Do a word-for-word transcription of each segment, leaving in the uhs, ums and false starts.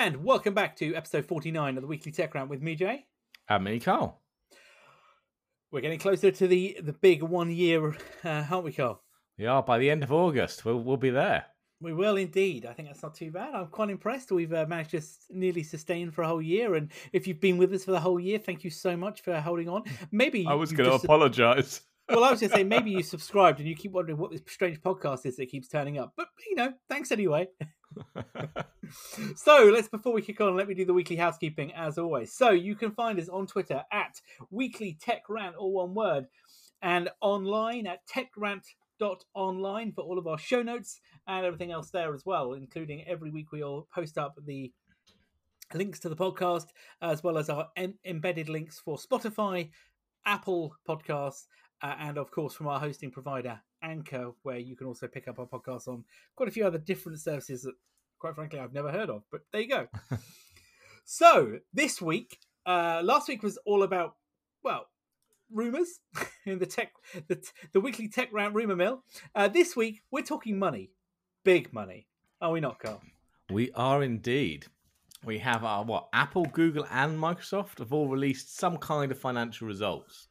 And welcome back to episode forty-nine of the Weekly Tech Rant with me, Jay. And me, Carl. We're getting closer to the, the big one year, uh, aren't we, Carl? We are. By the end of August, we'll, we'll be there. We will indeed. I think that's not too bad. I'm quite impressed. We've uh, managed to nearly sustain for a whole year. And if you've been with us for the whole year, thank you so much for holding on. Maybe you, I was going to apologise. Well, I was going to say, maybe you subscribed and you keep wondering what this strange podcast is that keeps turning up. But, you know, thanks anyway. So let's, before we kick on, let me do the weekly housekeeping as always. So you can find us on Twitter at Weekly Tech Rant, all one word, and online at tech rant dot online for all of our show notes and everything else there as well, including every week we'll post up the links to the podcast, as well as our em- embedded links for Spotify, Apple Podcasts, uh, and of course from our hosting provider Anchor, where you can also pick up our podcast on quite a few other different services that, quite frankly, I've never heard of, but there you go. So this week, uh, last week was all about, well, rumours in the tech, the, the weekly tech round rumour mill. Uh, this week, we're talking money, big money. Are we not, Carl? We are indeed. We have our, what, Apple, Google and Microsoft have all released some kind of financial results.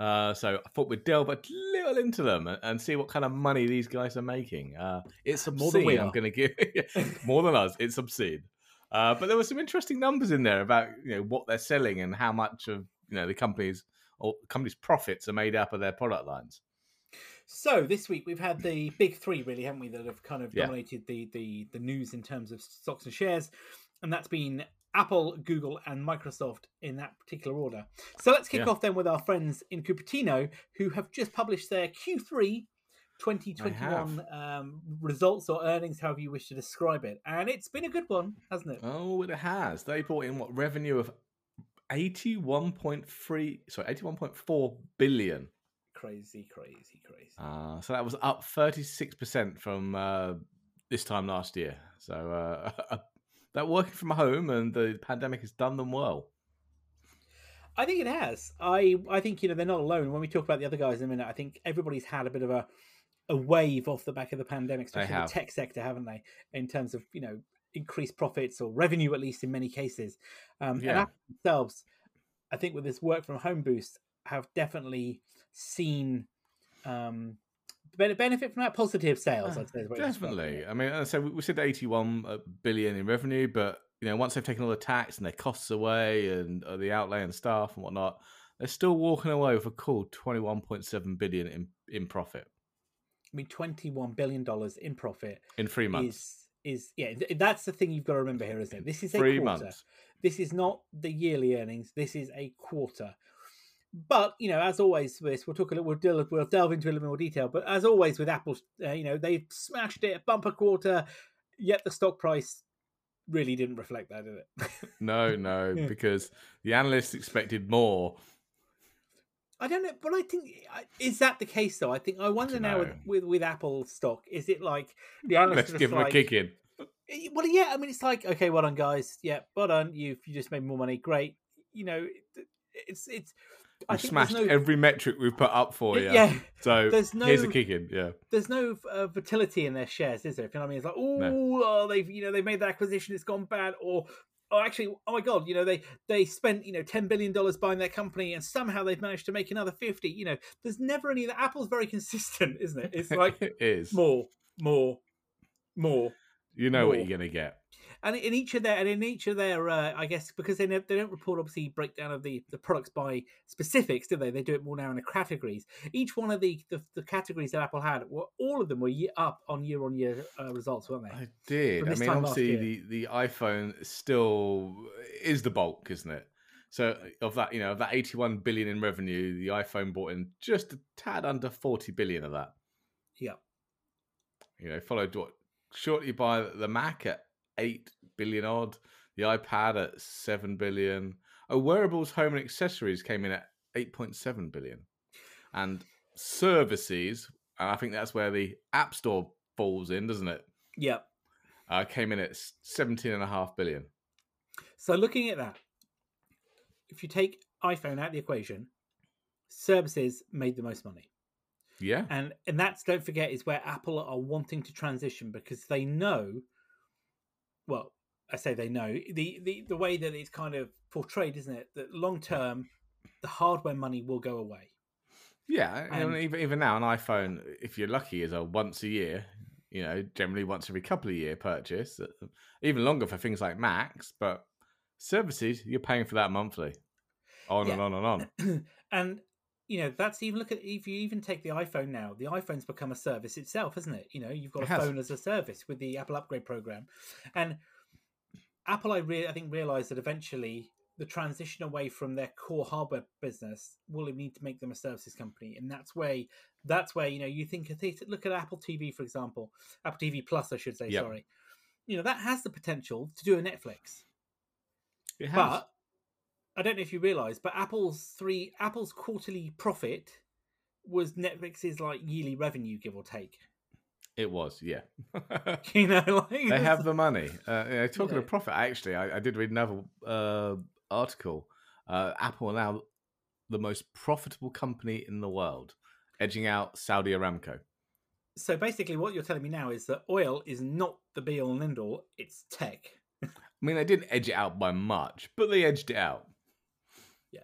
Uh, so I thought we'd delve a little into them and, and see what kind of money these guys are making. Uh, it's obscene. More than we are. I'm going to give more than us. It's obscene. Uh, but there were some interesting numbers in there about, you know, what they're selling and how much of, you know, the company's or company's profits are made up of their product lines. So this week we've had the big three, really, haven't we, that have kind of dominated yeah. the, the the news in terms of stocks and shares, and that's been Apple, Google, and Microsoft in that particular order. So let's kick yeah. off then with our friends in Cupertino, who have just published their Q three twenty twenty-one um, results or earnings, however you wish to describe it. And it's been a good one, hasn't it? Oh, it has. They brought in, what, revenue of eighty-one point three, sorry, eighty-one point four billion. Crazy, crazy, crazy. Uh, so that was up thirty-six percent from uh, this time last year. So uh, a that working from home and the pandemic has done them well. I think it has. I, I think, you know, they're not alone. When we talk about the other guys in a minute, I think everybody's had a bit of a, a wave off the back of the pandemic, especially in the tech sector, haven't they? In terms of, you know, increased profits or revenue, at least in many cases. Um, yeah. And Apple themselves, I think with this work from home boost, have definitely seen um, benefit from that, positive sales, I'd say. Definitely. I mean, so we said eighty-one billion in revenue, but you know, once they've taken all the tax and their costs away and the outlay and staff and whatnot, they're still walking away with a cool twenty-one point seven billion in, in profit. I mean, twenty-one billion dollars in profit in three months is, is yeah. That's the thing you've got to remember here, isn't it? This is a three quarter. Months. This is not the yearly earnings. This is a quarter. But, you know, as always, this we'll talk a little, we'll delve, we'll delve into a little more detail. But as always with Apple, uh, you know, they've smashed it, bumper quarter, yet the stock price really didn't reflect that, did it? No, no, yeah. Because the analysts expected more. I don't know, but I think, is that the case though? I think, I wonder I now with, with with Apple stock, is it like the analysts? Let's give them like, a kick in. Well, yeah, I mean, it's like, okay, well done, guys. Yeah, well done. You've you just made more money. Great. You know, it's it's. I we've think smashed no... every metric we've put up for you. Yeah. So no... here's a kick in. Yeah. There's no uh, volatility in their shares, is there? If you know what I mean? It's like, ooh, no. oh, they've you know they've made that acquisition, it's gone bad, or oh, actually, oh my god, you know they they spent you know ten billion dollars buying their company, and somehow they've managed to make another fifty. You know, there's never any. The Apple's very consistent, isn't it? It's like it is more, more, more. You know more. What you're gonna get. And in each of their, and in each of their, uh, I guess, because they ne- they don't report obviously breakdown of the, the products by specifics, do they? They do it more now in the categories. Each one of the, the, the categories that Apple had, were, all of them were year, up on year on year uh, results, weren't they? I did. I mean, obviously the, the iPhone still is the bulk, isn't it? So of that, you know, of that eighty-one billion in revenue, the iPhone brought in just a tad under forty billion of that. Yeah. You know, followed what shortly by the Mac at eight billion odd, the iPad at seven billion. Oh, wearables, home and accessories came in at eight point seven billion. And services, and I think that's where the App Store falls in, doesn't it? Yep. Uh, came in at seventeen point five billion. So looking at that, if you take iPhone out of the equation, services made the most money. Yeah. And, and that's, don't forget, is where Apple are wanting to transition because they know... Well, I say they know, the, the, the way that it's kind of portrayed, isn't it? That long term, the hardware money will go away. Yeah, and even even now, an iPhone, if you're lucky, is a once a year, you know, generally once every couple of year purchase. Even longer for things like Macs, but services, you're paying for that monthly. On yeah. and on and on. And, you know, that's even, look at, if you even take the iPhone now, the iPhone's become a service itself, hasn't it? You know, you've got it a has. phone as a service with the Apple upgrade program. And Apple, I, re- I think, realised that eventually the transition away from their core hardware business will need to make them a services company. And that's where, that's where, you know, you think, look at Apple T V, for example, Apple T V Plus, I should say, yep. sorry. You know, that has the potential to do a Netflix. It has. But I don't know if you realise, but Apple's three, Apple's quarterly profit was Netflix's like yearly revenue, give or take. It was, yeah. You know, like, they have the money. Uh, you know, talking yeah. of profit, actually, I, I did read another uh, article. Uh, Apple are now the most profitable company in the world, edging out Saudi Aramco. So basically, what you're telling me now is that oil is not the be all and end all; it's tech. I mean, they didn't edge it out by much, but they edged it out. Yeah.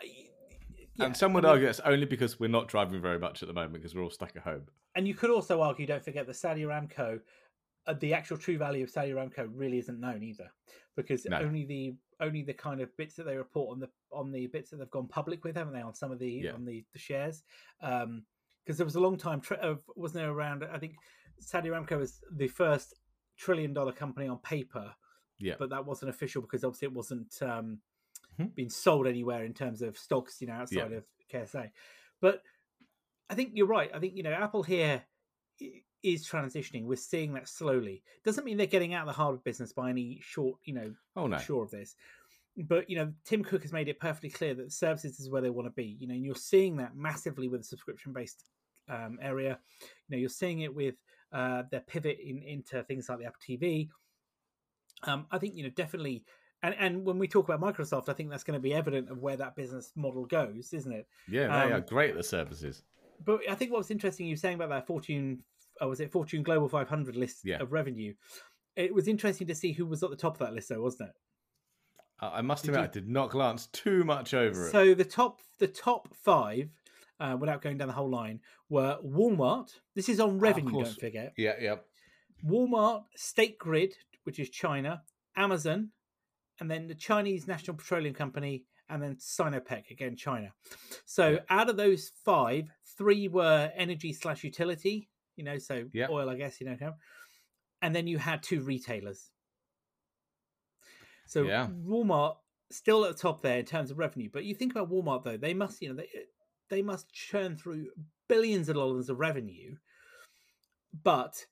I, yeah. And some would I mean, argue that's only because we're not driving very much at the moment because we're all stuck at home. And you could also argue, don't forget, that Saudi Aramco, uh, the actual true value of Saudi Aramco really isn't known either, because no. only the only the kind of bits that they report on the on the bits that they've gone public with, haven't they, on some of the yeah. on the, the shares? Because um, there was a long time, tra- of, wasn't there around? I think Saudi Aramco was the first trillion dollar company on paper, yeah, but that wasn't official because obviously it wasn't um, mm-hmm. being sold anywhere in terms of stocks, you know, outside yeah. of K S A, but. I think you're right. I think, you know, Apple here is transitioning. We're seeing that slowly. Doesn't mean they're getting out of the hardware business by any short, you know, oh, no. sure of this. But, you know, Tim Cook has made it perfectly clear that services is where they want to be. You know, and you're seeing that massively with the subscription-based um, area. You know, you're seeing it with uh, their pivot in, into things like the Apple T V. Um, I think, you know, definitely... And and when we talk about Microsoft, I think that's going to be evident of where that business model goes, isn't it? Yeah, they um, are great, the services. But I think what's interesting, you were saying about that Fortune, or was it Fortune Global five hundred list yeah. of revenue? It was interesting to see who was at the top of that list, though, wasn't it? Uh, I must admit, I did not glance too much over it. So the top, the top five, uh, without going down the whole line, were Walmart. This is on revenue, uh, don't forget. Yeah, yeah. Walmart, State Grid, which is China, Amazon, and then the Chinese National Petroleum Company. And then Sinopec, again, China. So yeah. out of those five, three were energy slash utility, you know, so yeah. oil, I guess, you know. And then you had two retailers. So yeah. Walmart still at the top there in terms of revenue. But you think about Walmart, though, they must, you know, they, they must churn through billions of dollars of revenue. But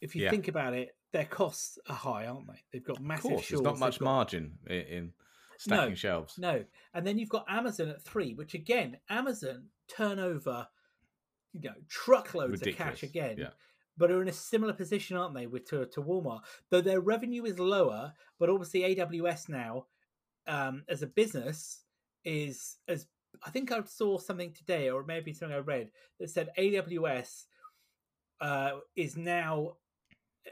if you yeah. think about it, their costs are high, aren't they? They've got massive shorts. There's not much got... margin in... in... Stacking no, shelves. No. And then you've got Amazon at three, which again, Amazon turnover, you know, truckloads Ridiculous. of cash again, yeah. but are in a similar position, aren't they, with to, to Walmart? Though their revenue is lower, but obviously A W S now, um, as a business, is as I think I saw something today, or maybe something I read that said A W S uh, is now.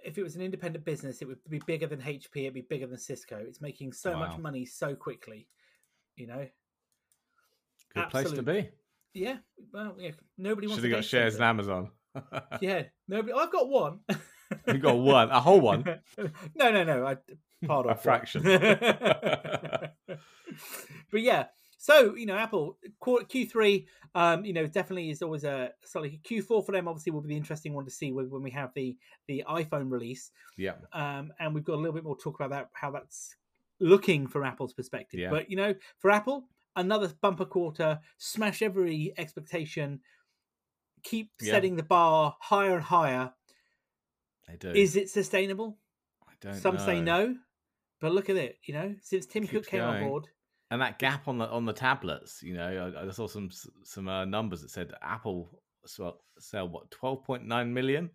If it was an independent business, it would be bigger than H P. It'd be bigger than Cisco. It's making so wow. much money so quickly, you know. Good Absolute. place to be. Yeah. Well, yeah. Nobody wants. Should have got shares in Amazon. yeah. Nobody. I've got one. You've got one. A whole one. no, no, no. I part of a fraction. But yeah. So, you know, Apple, Q three, um, you know, definitely is always a solid. Q four for them, obviously, will be the interesting one to see when we have the, the iPhone release. Yeah. Um, and we've got a little bit more talk about that, how that's looking from Apple's perspective. Yeah. But, you know, for Apple, another bumper quarter, smash every expectation, keep yeah. setting the bar higher and higher. They do. Is it sustainable? I don't Some know. Some say no, but look at it, you know, since Tim Cook came going. on board. And that gap on the on the tablets, you know, I, I saw some some uh, numbers that said Apple sell, sell what twelve point nine million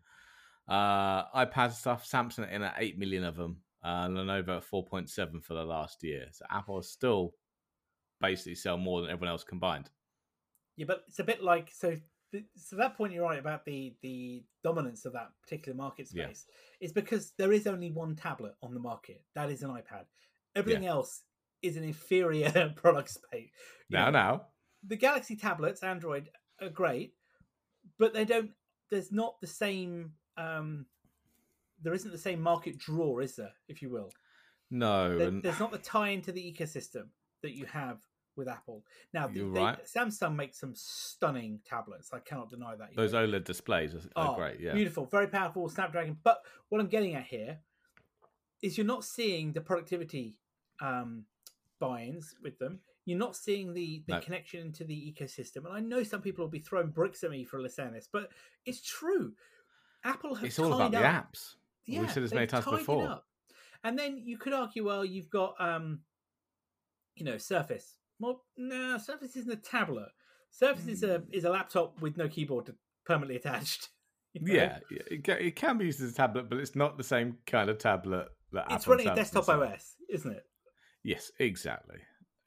uh, iPad stuff, Samsung in at eight million of them, uh, Lenovo at four point seven for the last year. So Apple still basically sell more than everyone else combined. Yeah, but it's a bit like so the, so that point you're right about the the dominance of that particular market space yeah. is because there is only one tablet on the market. That is an iPad. Everything yeah. else is an inferior product space. You now, know, now. The Galaxy tablets, Android, are great, but they don't, there's not the same, um, there isn't the same market draw, is there, if you will? No. There, and... There's not the tie into the ecosystem that you have with Apple. Now, the, You're right. they, Samsung makes some stunning tablets. I cannot deny that. Those know. OLED displays are, are oh, great, yeah. Beautiful, very powerful Snapdragon. But what I'm getting at here is you're not seeing the productivity um, buy-ins with them. You're not seeing the, the no. connection to the ecosystem. And I know some people will be throwing bricks at me for saying this, but it's true. Apple have It's all tied about up. The apps. Yeah, we've said this many times before. And then you could argue, well, you've got, um, you know, Surface. Well, no, Surface isn't a tablet. Surface mm. is a is a laptop with no keyboard permanently attached. You know? Yeah, it can be used as a tablet, but it's not the same kind of tablet that Apple. It's running a desktop O S, isn't it? Yes, exactly.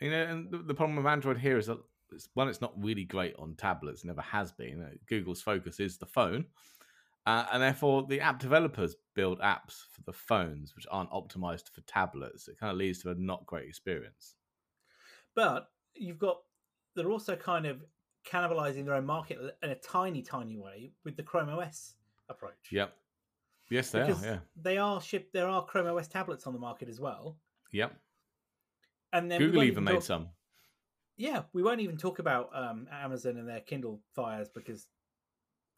You know, and the, the problem with Android here is that it's, one, it's not really great on tablets, never has been. Google's focus is the phone. Uh, and therefore, the app developers build apps for the phones, which aren't optimized for tablets. It kind of leads to a not great experience. But you've got, they're also kind of cannibalizing their own market in a tiny, tiny way with the Chrome O S approach. Yep. Yes, they because are. Yeah. They are shipped. There are Chrome O S tablets on the market as well. Yep. And then Google even talk, made some. Yeah, we won't even talk about um, Amazon and their Kindle Fires because.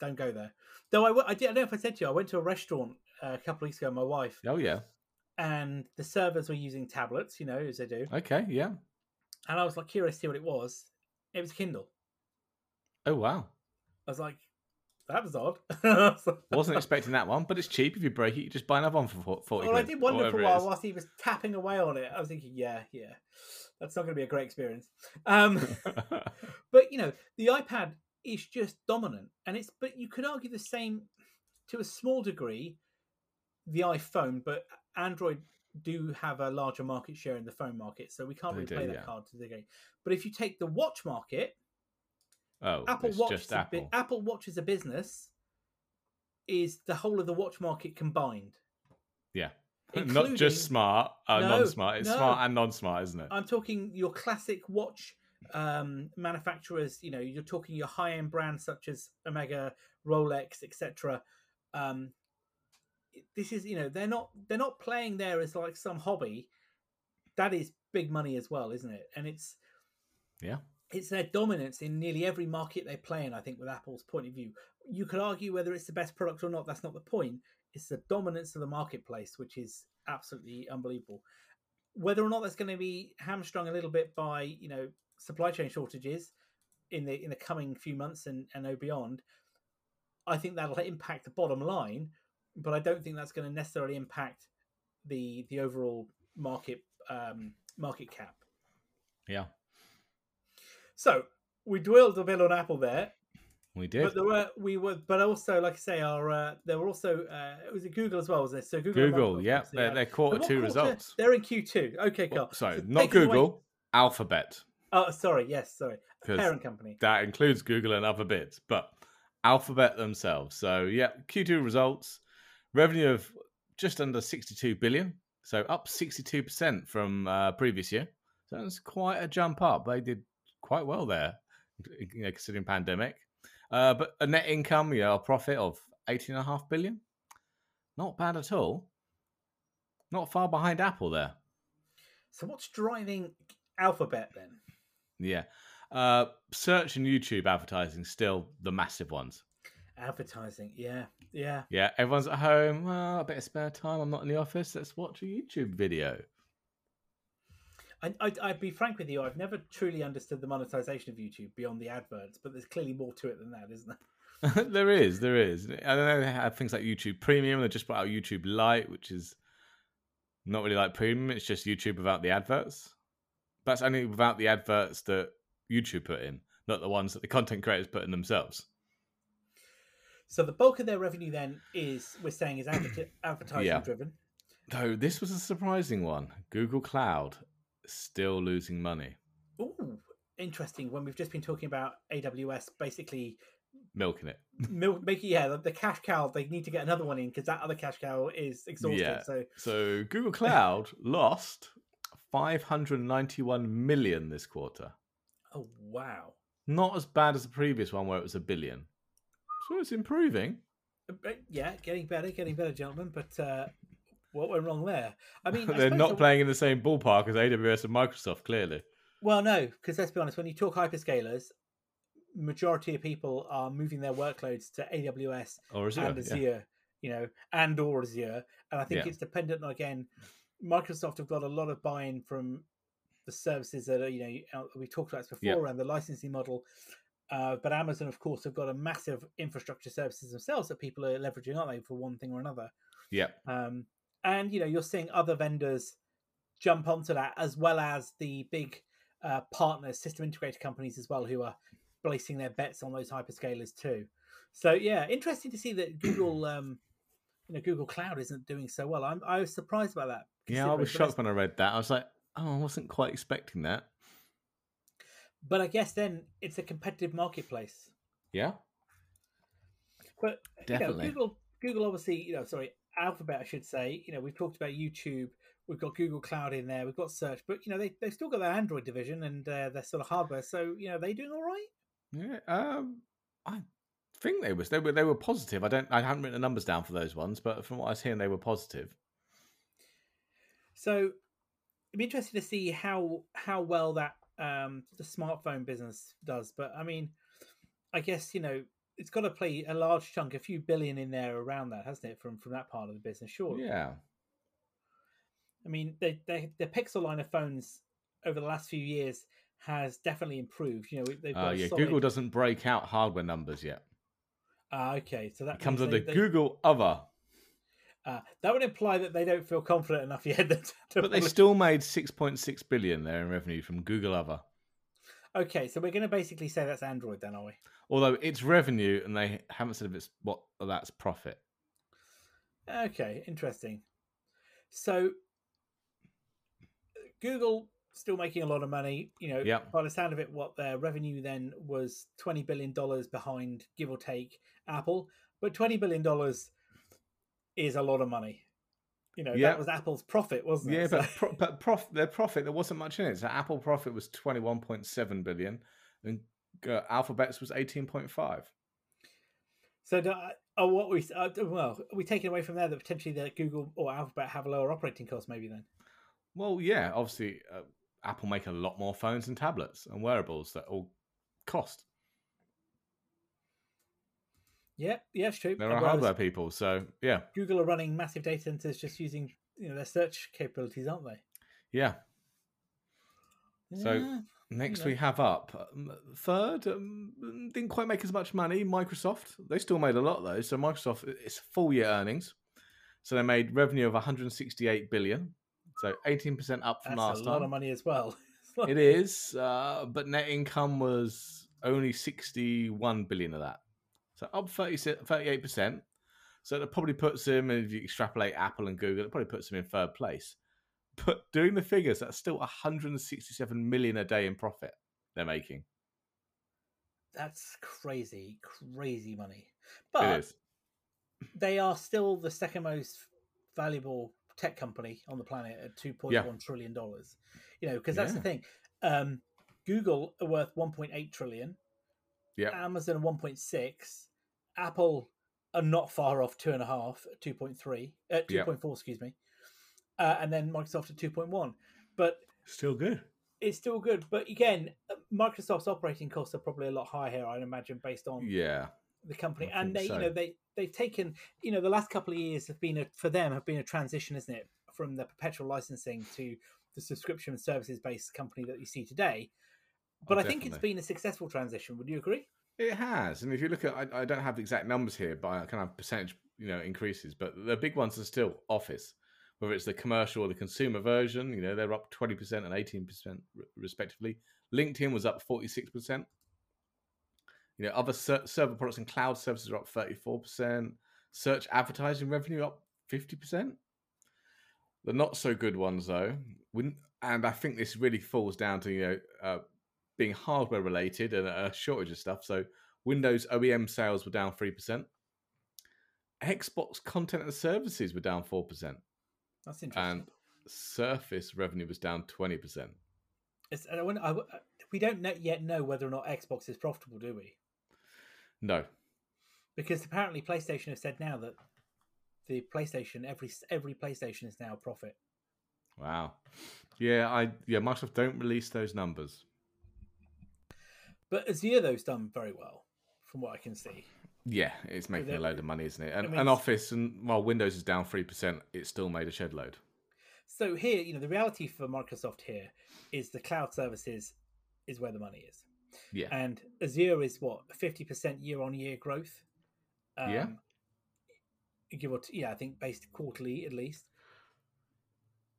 Don't go there. Though I, w- I, did, I don't know if I said to you, I went to a restaurant uh, a couple of weeks ago with my wife. Oh, yeah. And the servers were using tablets, you know, as they do. Okay, yeah. And I was like curious to see what it was. It was Kindle. Oh, wow. I was like, that was odd. I wasn't expecting that one, but it's cheap. If you break it, you just buy another one for forty quid. Well, I did wonder for a while whilst he was tapping away on it. I was thinking, yeah, yeah, that's not going to be a great experience. Um, but, you know, the iPad... It's just dominant, and it's. But you could argue the same, to a small degree, the iPhone. But Android do have a larger market share in the phone market, so we can't they really do, play that yeah. card to the game. But if you take the watch market, oh, Apple Watch, just Apple. Bi- Apple Watch as a business is the whole of the watch market combined. Yeah, including, not just smart, uh, no, non-smart. It's no. smart and non-smart, isn't it? I'm talking your classic watch. Um, manufacturers, you know, you're talking your high-end brands such as Omega, Rolex, et cetera. Um, this is, you know, they're not they're not playing there as like some hobby. That is big money as well, isn't it? And it's yeah, it's their dominance in nearly every market they play in. I think with Apple's point of view, you could argue whether it's the best product or not. That's not the point. It's the dominance of the marketplace, which is absolutely unbelievable. Whether or not that's going to be hamstrung a little bit by, you know, supply chain shortages in the in the coming few months and and beyond, I think that'll impact the bottom line, but I don't think that's going to necessarily impact the the overall market um, market cap. Yeah. So we dwelled a bit on Apple there. We did, but there were we were, but also like I say, our uh, there were also uh, it was at Google as well, was there? So Google, Google, yeah, they're, they're quarter two quarter, results. They're in Q two. Okay, Carl. Well, sorry, so not Google, away... Alphabet. Oh, sorry. Yes, sorry. Parent company. That includes Google and other bits, but Alphabet themselves. So, yeah, Q two results, revenue of just under sixty-two billion dollars. So up sixty-two percent from uh, previous year. So that's quite a jump up. They did quite well there, you know, considering pandemic. Uh, but a net income, you know, a profit of eighteen point five billion dollars. Not bad at all. Not far behind Apple there. So what's driving Alphabet then? Yeah. Uh, search and YouTube advertising, still the massive ones. Advertising, yeah. Yeah. Yeah. Everyone's at home. Well, a bit of spare time. I'm not in the office. Let's watch a YouTube video. I, I, I'd be frank with you. I've never truly understood the monetization of YouTube beyond the adverts, but there's clearly more to it than that, isn't there? there is. There is. I don't know. They have things like YouTube Premium. They just brought out YouTube Lite, which is not really like Premium. It's just YouTube without the adverts. That's only without the adverts that YouTube put in, not the ones that the content creators put in themselves. So the bulk of their revenue then is, we're saying, is adver- advertising yeah. driven. Though this was a surprising one. Google Cloud still losing money. Ooh, interesting. When we've just been talking about A W S basically milking it. Milk, make it, yeah, the, the cash cow. They need to get another one in because that other cash cow is exhausted. Yeah. So, so Google Cloud lost five hundred ninety-one million this quarter. Oh wow! Not as bad as the previous one where it was a billion. So it's improving. Yeah, getting better, getting better, gentlemen. But uh, what went wrong there? I mean, I they're not the... playing in the same ballpark as A W S and Microsoft, clearly. Well, no, because let's be honest. When you talk hyperscalers, majority of people are moving their workloads to A W S or Azure, and Azure, yeah. you know, and or Azure. And I think yeah. it's dependent on, again, Microsoft have got a lot of buy-in from the services that are, you know, we talked about this before yeah. around the licensing model. Uh, but Amazon, of course, have got a massive infrastructure services themselves that people are leveraging, aren't they, for one thing or another? Yeah. Um, and, you know, you're seeing other vendors jump onto that, as well as the big uh, partners, system integrator companies as well, who are placing their bets on those hyperscalers too. So, yeah, interesting to see that Google, um, you know, Google Cloud isn't doing so well. I'm, I was surprised by that. Yeah, I was shocked when I read that. I was like, oh, I wasn't quite expecting that. But I guess then it's a competitive marketplace. Yeah. But definitely. You know, Google, Google obviously, you know, sorry, Alphabet, I should say. You know, we've talked about YouTube. We've got Google Cloud in there. We've got Search. But, you know, they, they've still got their Android division and uh, their sort of hardware. So, you know, are they doing all right? Yeah. Um, I think they, was, they, were, they were positive. I don't. I haven't written the numbers down for those ones. But from what I was hearing, they were positive. So it'd be interesting to see how how well that... um the smartphone business does. But I mean, I guess, you know, it's got to play a large chunk, a few billion in there around that, hasn't it, from from that part of the business, surely. Yeah. I mean, the the, the Pixel line of phones over the last few years has definitely improved. You know, they've got uh, yeah, solid... Google doesn't break out hardware numbers yet. Uh, okay, so that it comes under they, Google they... Other. Uh, that would imply that they don't feel confident enough yet. To but publish. They still made six point six billion dollars there in revenue from Google Other. Okay, so we're going to basically say that's Android then, are we? Although it's revenue, and they haven't said if it's what that's profit. Okay, interesting. So Google still making a lot of money. You know, yep. By the sound of it, what their revenue then was twenty billion dollars behind, give or take, Apple. But twenty billion dollars... is a lot of money. You know, yeah. That was Apple's profit, wasn't it? Yeah, so. but, pro- but prof- their profit, there wasn't much in it. So Apple profit was twenty-one point seven billion dollars and uh, Alphabet's was eighteen point five billion dollars. So do I, oh, what we, uh, well, are we taking away from there that potentially that Google or Alphabet have a lower operating cost maybe then? Well, yeah, obviously uh, Apple make a lot more phones and tablets and wearables that all cost. Yeah, yeah, it's true. There are hardware people, so yeah. Google are running massive data centers just using, you know, their search capabilities, aren't they? Yeah. So yeah, next you know. we have up third, um, didn't quite make as much money. Microsoft, they still made a lot though. So Microsoft, it's full year earnings. So they made revenue of one hundred sixty-eight billion dollars, so eighteen percent up from That's last time. That's a lot time. of money as well. It is, uh, but net income was only sixty-one billion dollars of that. So up thirty-eight percent. So that probably puts him, if you extrapolate Apple and Google, it probably puts him in third place. But doing the figures, that's still one hundred sixty-seven million a day in profit they're making. That's crazy, crazy money. But they are still the second most valuable tech company on the planet at two point one yeah. trillion dollars. You know, because that's yeah. the thing. Um, Google are worth one point eight trillion. Yeah, Amazon one point six, Apple are not far off two and a half, two point three, uh, two point four, yep. excuse me, uh, and then Microsoft at two point one. But still good. It's still good, but again, Microsoft's operating costs are probably a lot higher here, I'd imagine, based on yeah the company, I and they so. you know they they've taken you know the last couple of years have been a, for them have been a transition, isn't it, from the perpetual licensing to the subscription and services based company that you see today. But oh, I definitely. think it's been a successful transition. Would you agree? It has. And if you look at, I, I don't have the exact numbers here, but I kind of percentage, you know, increases. But the big ones are still Office, whether it's the commercial or the consumer version. You know, they're up twenty percent and eighteen percent respectively. LinkedIn was up forty-six percent. You know, other ser- server products and cloud services are up thirty-four percent. Search advertising revenue up fifty percent. The not so good ones, though. Wouldn't, and I think this really falls down to, you know, uh, being hardware related and a shortage of stuff. So Windows O E M sales were down three percent. Xbox content and services were down four percent. That's interesting. And Surface revenue was down twenty percent. It's, I wonder, I, we don't yet know whether or not Xbox is profitable, do we? No. Because apparently PlayStation have said now that the PlayStation, every every PlayStation is now a profit. Wow. Yeah, I yeah Microsoft don't release those numbers. But Azure's done very well, from what I can see. Yeah, it's making so a load of money, isn't it? And, I mean, and Office, and while Windows is down three percent, it still made a shed load. So here, you know, the reality for Microsoft here is the cloud services is where the money is. Yeah. And Azure is, what, fifty percent year-on-year growth? Um, yeah. Give or t- yeah, I think based quarterly at least.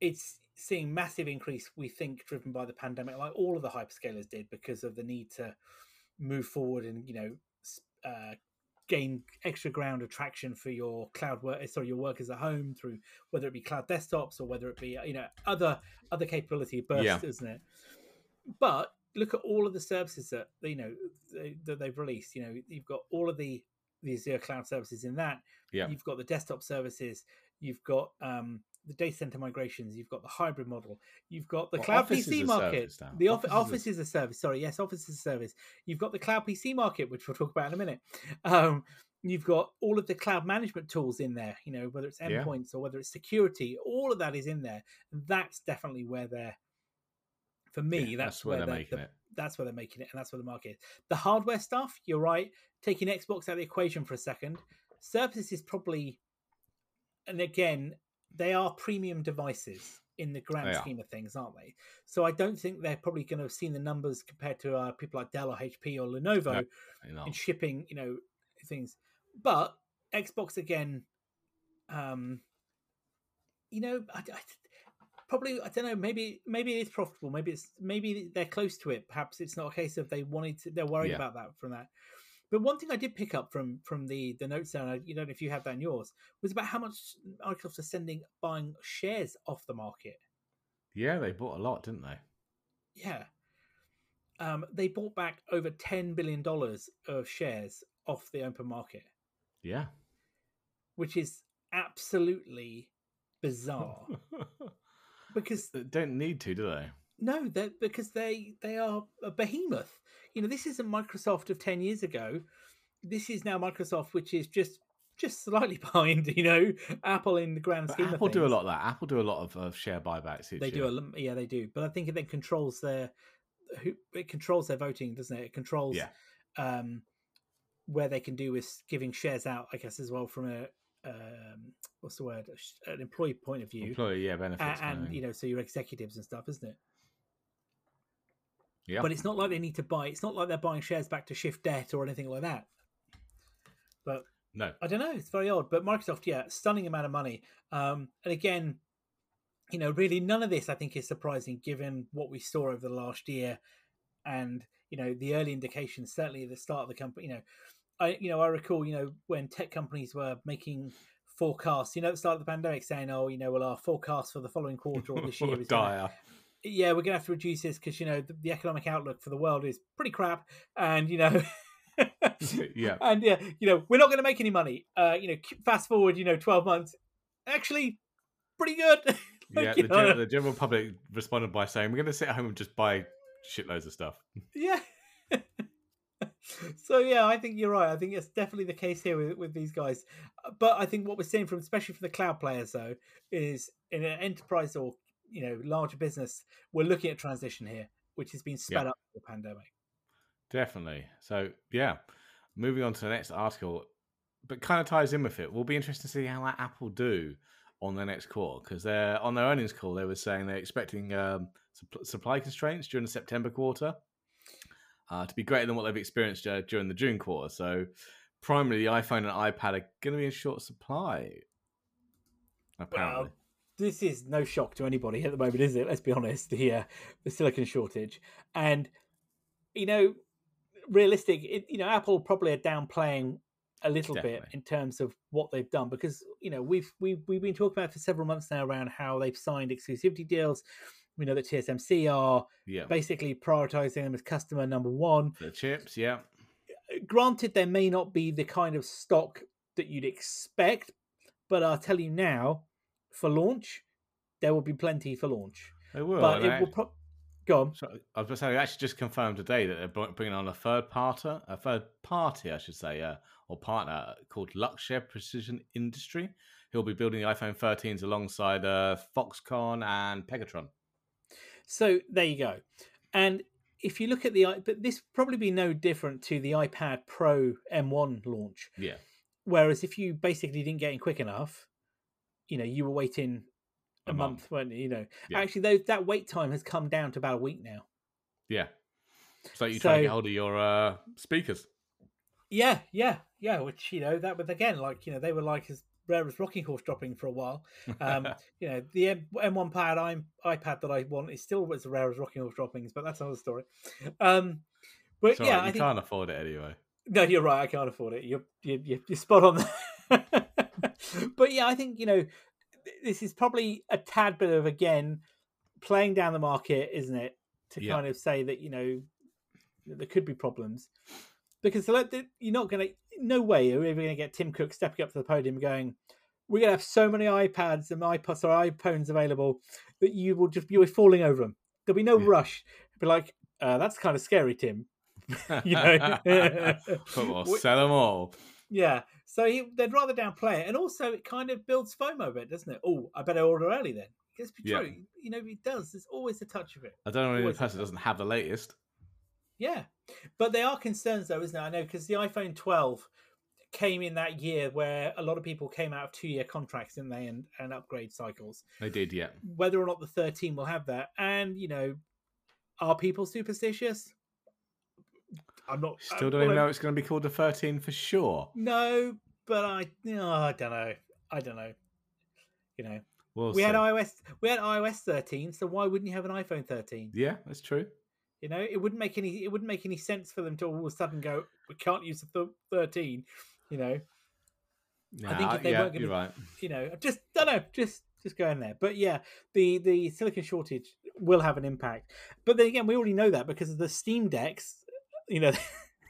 It's seeing massive increase, we think, driven by the pandemic, like all of the hyperscalers did, because of the need to move forward and, you know, uh, gain extra ground attraction for your cloud work, sorry, your workers at home through whether it be cloud desktops or whether it be, you know, other other capability bursts, yeah. Isn't it? But look at all of the services that, you know, they, that they've released. You know, you've got all of the the Azure cloud services in that. Yeah. You've got the desktop services. You've got um, the data center migrations. You've got the hybrid model. You've got the well, cloud P C market. The office, office is a service. Sorry, yes, office is a service. You've got the cloud P C market, which we'll talk about in a minute. Um, you've got all of the cloud management tools in there. You know, whether it's endpoints yeah. or whether it's security, all of that is in there. And that's definitely where they're. For me, yeah, that's, that's where, where they're making the, it. That's where they're making it, and that's where the market is. The hardware stuff, you're right. Taking Xbox out of the equation for a second, Surface is probably, and again, they are premium devices in the grand they scheme are. of things, aren't they? So I don't think they're probably going to have seen the numbers compared to uh, people like Dell or H P or Lenovo no, in shipping, you know, things. But Xbox again, um, you know, I. I Probably, I don't know. Maybe, maybe it's profitable. Maybe it's maybe they're close to it. Perhaps it's not a case of they wanted to. They're worried yeah. about that from that. But one thing I did pick up from from the the notes, and I, you don't know if you have that in yours, was about how much Microsoft are sending buying shares off the market. Yeah, they bought a lot, didn't they? Yeah, um, they bought back over ten billion dollars of shares off the open market. Yeah, which is absolutely bizarre. Because they don't need to, do they? No, because they they are a behemoth. You know, this isn't Microsoft of ten years ago. This is now Microsoft, which is just just slightly behind, you know, Apple in the grand scheme of things. Apple do a lot of that. Apple do a lot of uh, share buybacks. They do, a, yeah, they do. But I think it then controls their it controls their voting, doesn't it? It controls yeah. um, where they can do with giving shares out, I guess, as well from a. Um, what's the word? An employee point of view. Employee, yeah, benefits. And, and you know, so your executives and stuff, isn't it? Yeah. But it's not like they need to buy. It's not like they're buying shares back to shift debt or anything like that. But no, I don't know. It's very odd. But Microsoft, yeah, stunning amount of money. Um, and again, you know, really none of this I think is surprising given what we saw over the last year, and you know the early indications certainly at the start of the company, you know. I, you know, I recall, you know, when tech companies were making forecasts, you know, at the start of the pandemic saying, oh, you know, well, our forecast for the following quarter or this year is dire. Gonna, yeah, we're going to have to reduce this because, you know, the, the economic outlook for the world is pretty crap. And, you know, yeah. And, yeah, you know, we're not going to make any money. Uh, you know, fast forward, you know, twelve months, actually pretty good. like, yeah, the, gen- the general public responded by saying, we're going to sit at home and just buy shitloads of stuff. Yeah. So yeah, I think you're right. I think it's definitely the case here with, with these guys. But I think what we're seeing from, especially from the cloud players though, is in an enterprise or you know larger business, we're looking at transition here, which has been sped yeah. up by the pandemic. Definitely. So yeah, moving on to the next article, but kind of ties in with it. We'll be interested to see how Apple do on their next call because they're on their earnings call. They were saying they're expecting um, supply constraints during the September quarter. Uh, to be greater than what they've experienced uh, during the June quarter. So primarily the iPhone and iPad are going to be in short supply, apparently. Well, this is no shock to anybody at the moment, is it? Let's be honest. The, uh, the silicon shortage. And, you know, realistic, it, you know, Apple probably are downplaying a little Definitely. bit in terms of what they've done because, you know, we've, we've, we've been talking about for several months now around how they've signed exclusivity deals. We know that T S M C are yeah. basically prioritizing them as customer number one. The chips, yeah. Granted, there may not be the kind of stock that you'd expect, but I'll tell you now, for launch, there will be plenty for launch. They will. But it I... will pro- Go on. So, I was going to say, I actually just confirmed today that they're bringing on a third party, a third party, I should say, uh, or partner called Luxshare Precision Industry, who'll be building the iPhone thirteens alongside uh, Foxconn and Pegatron. So there you go. And if you look at the, but this probably be no different to the iPad Pro M one launch. Yeah. Whereas if you basically didn't get in quick enough, you know, you were waiting a, a month, month weren't you? You know, yeah. Actually, though, that wait time has come down to about a week now. Yeah. So you so, try to get hold of your uh, speakers. Yeah, yeah, yeah. Which, you know, that was, again, like, you know, they were like as rare as rocking horse dropping for a while. Um, you know, the M- M1 powered iPad that I want is still as rare as rocking horse droppings, but that's another story. Um, but it's yeah, right. you I think... can't afford it anyway. No, you're right. I can't afford it. You're you're, you're spot on there. But yeah, I think, you know, this is probably a tad bit of, again, playing down the market, isn't it? To yeah. kind of say that, you know, there could be problems. Because you're not going to, no way are we ever going to get Tim Cook stepping up to the podium going, we're going to have so many iPads and iPods or iPhones available that you will just, you're falling over them. There'll be no yeah. rush. Be like, uh, that's kind of scary, Tim. You know? We'll sell them all. Yeah. So he, they'd rather downplay it. And also it kind of builds FOMO a bit, doesn't it? Oh, I better order early then. It's true. Yeah. You know, it does. There's always a touch of it. I don't know if the person doesn't have the latest. Yeah. But there are concerns, though, isn't there? I know, because the iPhone twelve came in that year where a lot of people came out of two-year contracts, didn't they, and, and upgrade cycles. They did, yeah. Whether or not the thirteen will have that. And, you know, are people superstitious? I'm not... Still don't even know it's going to be called the thirteen for sure. No, but I... You know, I don't know. I don't know. You know. We'll we see. had iOS... We had iOS thirteen, so why wouldn't you have an iPhone thirteen? Yeah, that's true. You know, it wouldn't make any it wouldn't make any sense for them to all of a sudden go, we can't use the thirteen, you know. Nah, I think if they yeah, weren't going to, right. you know, just don't know, just just go in there. But yeah, the the silicon shortage will have an impact. But then again, we already know that because of the Steam Decks, you know.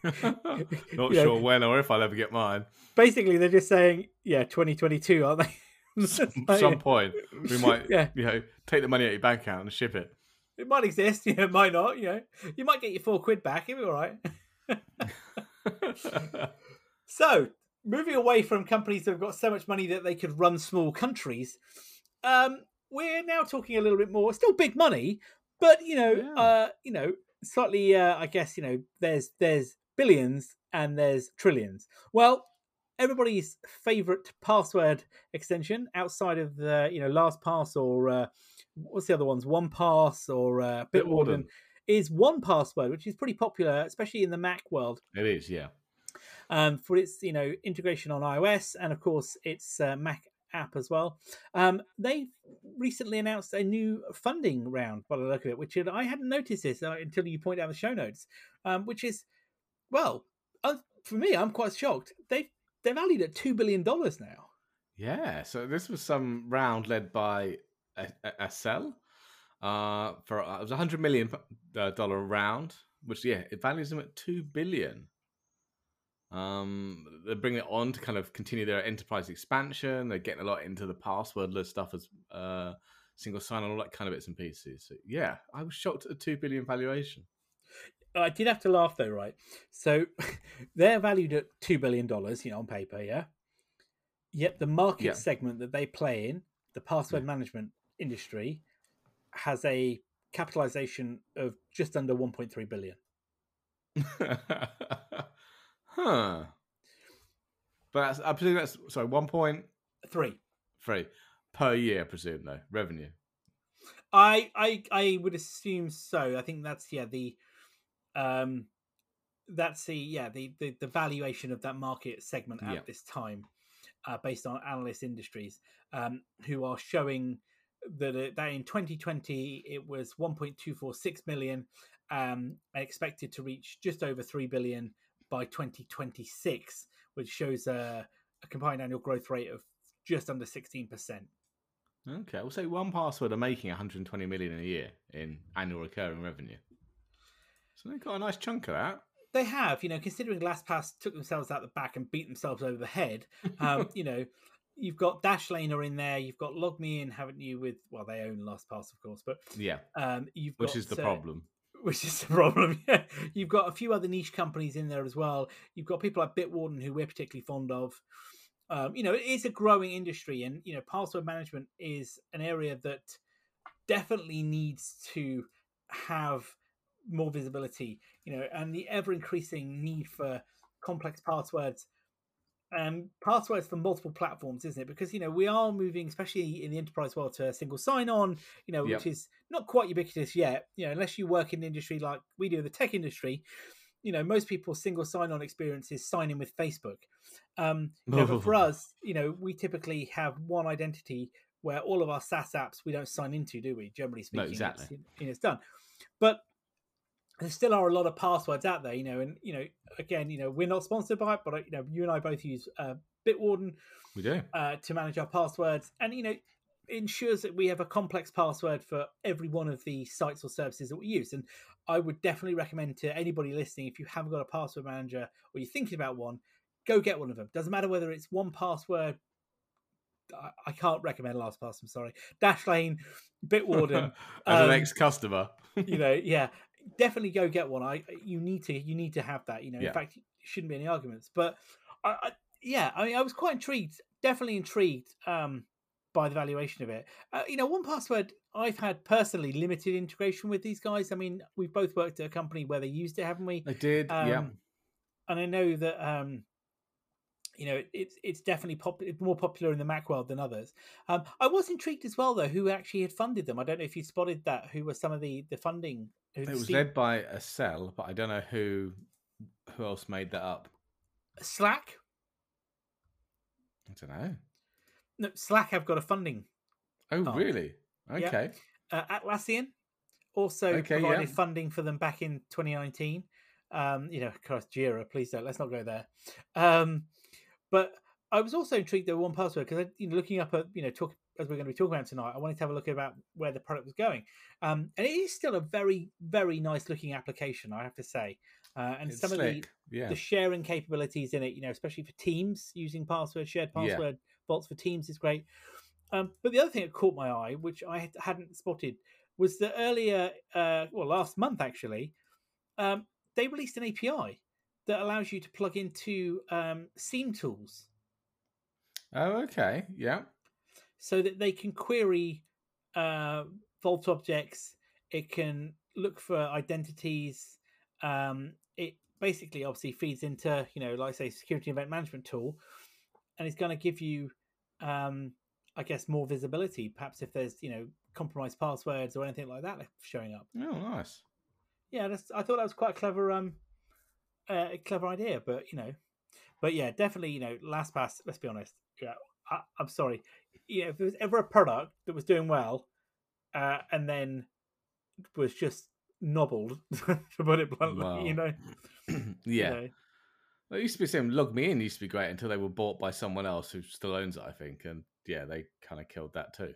Not you sure know, when or if I'll ever get mine. Basically, they're just saying, yeah, twenty twenty-two, aren't they? At some, some point, we might, yeah. you know, take the money out of your bank account and ship it. It might exist, you know, it might not, you know. You might get your four quid back, it'll be all right. So, moving away from companies that have got so much money that they could run small countries, um, we're now talking a little bit more, still big money, but, you know, yeah. uh, you know, slightly, uh, I guess, you know, there's there's billions and there's trillions. Well, everybody's favourite password extension outside of the, you know, LastPass or... Uh, what's the other ones? one Pass or uh, Bitwarden is one Password, which is pretty popular, especially in the Mac world. It is, yeah. Um, for its, you know, integration on iOS and of course its uh, Mac app as well. Um, they recently announced a new funding round, by the look of it, which I hadn't noticed this until you point out the show notes, um, which is, well, uh, for me, I'm quite shocked. They've they're valued at two billion dollars now. Yeah. So this was some round led by. A, a sell uh, for uh, it was a hundred million dollar round, which yeah, it values them at two billion. Um, they're bringing it on to kind of continue their enterprise expansion. They're getting a lot into the passwordless stuff as uh, single sign on, all that kind of bits and pieces. So yeah, I was shocked at a two billion valuation. I did have to laugh though, right? So they're valued at two billion dollars, you know, on paper, yeah. Yet the market yeah. segment that they play in, the password yeah. management. Industry has a capitalization of just under one point three billion. Huh. But that's, I presume that's sorry, one point three per year, I presume though, revenue. I I I would assume so. I think that's yeah the um that's the yeah the the, the valuation of that market segment at yeah. this time, uh, based on analyst industries, um, who are showing. That that in twenty twenty it was one point two four six million, um, expected to reach just over three billion by twenty twenty-six, which shows a, a combined annual growth rate of just under sixteen percent. Okay, we'll say one Password are making one hundred twenty million a year in annual recurring revenue. So they got a nice chunk of that. They have, you know, considering LastPass took themselves out the back and beat themselves over the head, um, you know, you've got Dashlane are in there. You've got LogMe in, haven't you? With, well, they own LastPass, of course, but yeah, um, you've which got, is the uh, problem. Which is the problem. Yeah. You've got a few other niche companies in there as well. You've got people like Bitwarden, who we're particularly fond of. Um, you know, it is a growing industry, and, you know, password management is an area that definitely needs to have more visibility, you know, and the ever increasing need for complex passwords and passwords for multiple platforms, isn't it? Because, you know, we are moving, especially in the enterprise world, to a single sign-on, you know, yep. which is not quite ubiquitous yet. You know, unless you work in an industry like we do, the tech industry, you know, most people's single sign-on experience is signing with Facebook. Um, you know, but for us, you know, we typically have one identity where all of our SaaS apps we don't sign into, do we? Generally speaking, no, exactly. it's, you know, it's done. But there still are a lot of passwords out there, you know, and, you know, again, you know, we're not sponsored by it, but, you know, you and I both use uh, Bitwarden we do. Uh, to manage our passwords. And, you know, ensures that we have a complex password for every one of the sites or services that we use. And I would definitely recommend to anybody listening, if you haven't got a password manager or you're thinking about one, go get one of them. Doesn't matter whether it's one password. I can't recommend LastPass, I'm sorry. Dashlane, Bitwarden. As um, an ex-customer. You know, yeah. Definitely go get one. I you need to you need to have that. You know, yeah. in fact, it shouldn't be any arguments. But I, I, yeah, I mean, I was quite intrigued, definitely intrigued um, by the valuation of it. Uh, you know, one password. I've had personally limited integration with these guys. I mean, we've both worked at a company where they used it, haven't we? I did. Um, yeah. And I know that um, you know, it, it's it's definitely pop, it's more popular in the Mac world than others. Um, I was intrigued as well, though, who actually had funded them. I don't know if you spotted that. Who were some of the the funding? It was led by a cell, but I don't know who who else made that up. Slack? I don't know. No, Slack have got a funding. Oh, arm. Really? Okay. Yeah. Uh, Atlassian also okay, provided yeah. funding for them back in twenty nineteen. Um, you know, Christ, Jira, please don't. Let's not go there. Um, but I was also intrigued at one password because, you know, looking up at, you know, talking, as we're going to be talking about tonight, I wanted to have a look about where the product was going. Um, and it is still a very, very nice looking application, I have to say. Uh, and it's some slick. of the, yeah. the sharing capabilities in it, you know, especially for Teams, using password, shared password yeah. vaults for Teams is great. Um, but the other thing that caught my eye, which I hadn't spotted, was that earlier, uh, well, last month actually, um, they released an A P I that allows you to plug into um, seam tools. Oh, okay. Yeah. So that they can query uh, vault objects. It can look for identities. Um, it basically obviously feeds into, you know, like say, security event management tool, and it's going to give you, um, I guess, more visibility. Perhaps if there's, you know, compromised passwords or anything like that showing up. Oh, nice. Yeah, that's, I thought that was quite a clever, um, uh, clever idea. But you know, but yeah, definitely, you know, LastPass. Let's be honest. Yeah. I, I'm sorry. Yeah, if there was ever a product that was doing well uh, and then was just nobbled, to put it bluntly, wow. you know? yeah. You know. Well, it used to be saying Log Me In used to be great until they were bought by someone else who still owns it, I think. And yeah, they kind of killed that too.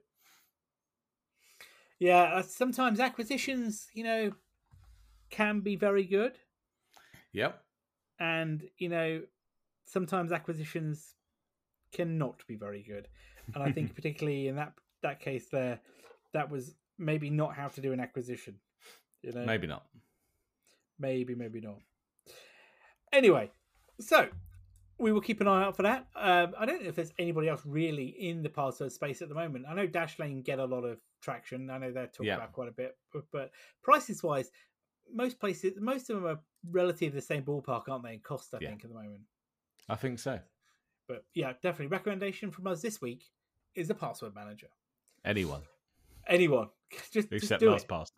Yeah, sometimes acquisitions, you know, can be very good. Yep. And, you know, sometimes acquisitions cannot be very good, and I think particularly in that that case there, that was maybe not how to do an acquisition, you know? maybe not maybe maybe not anyway, so we will keep an eye out for that. um I don't know if there's anybody else really in the password space at the moment. I know Dashlane get a lot of traction. I know they're talking yeah. about quite a bit, but, but prices wise, most places most of them are relatively the same ballpark, aren't they, in cost? I yeah. think at the moment I think so. But yeah, definitely. Recommendation from us this week is a password manager. Anyone. Anyone. Just, Except just LastPass.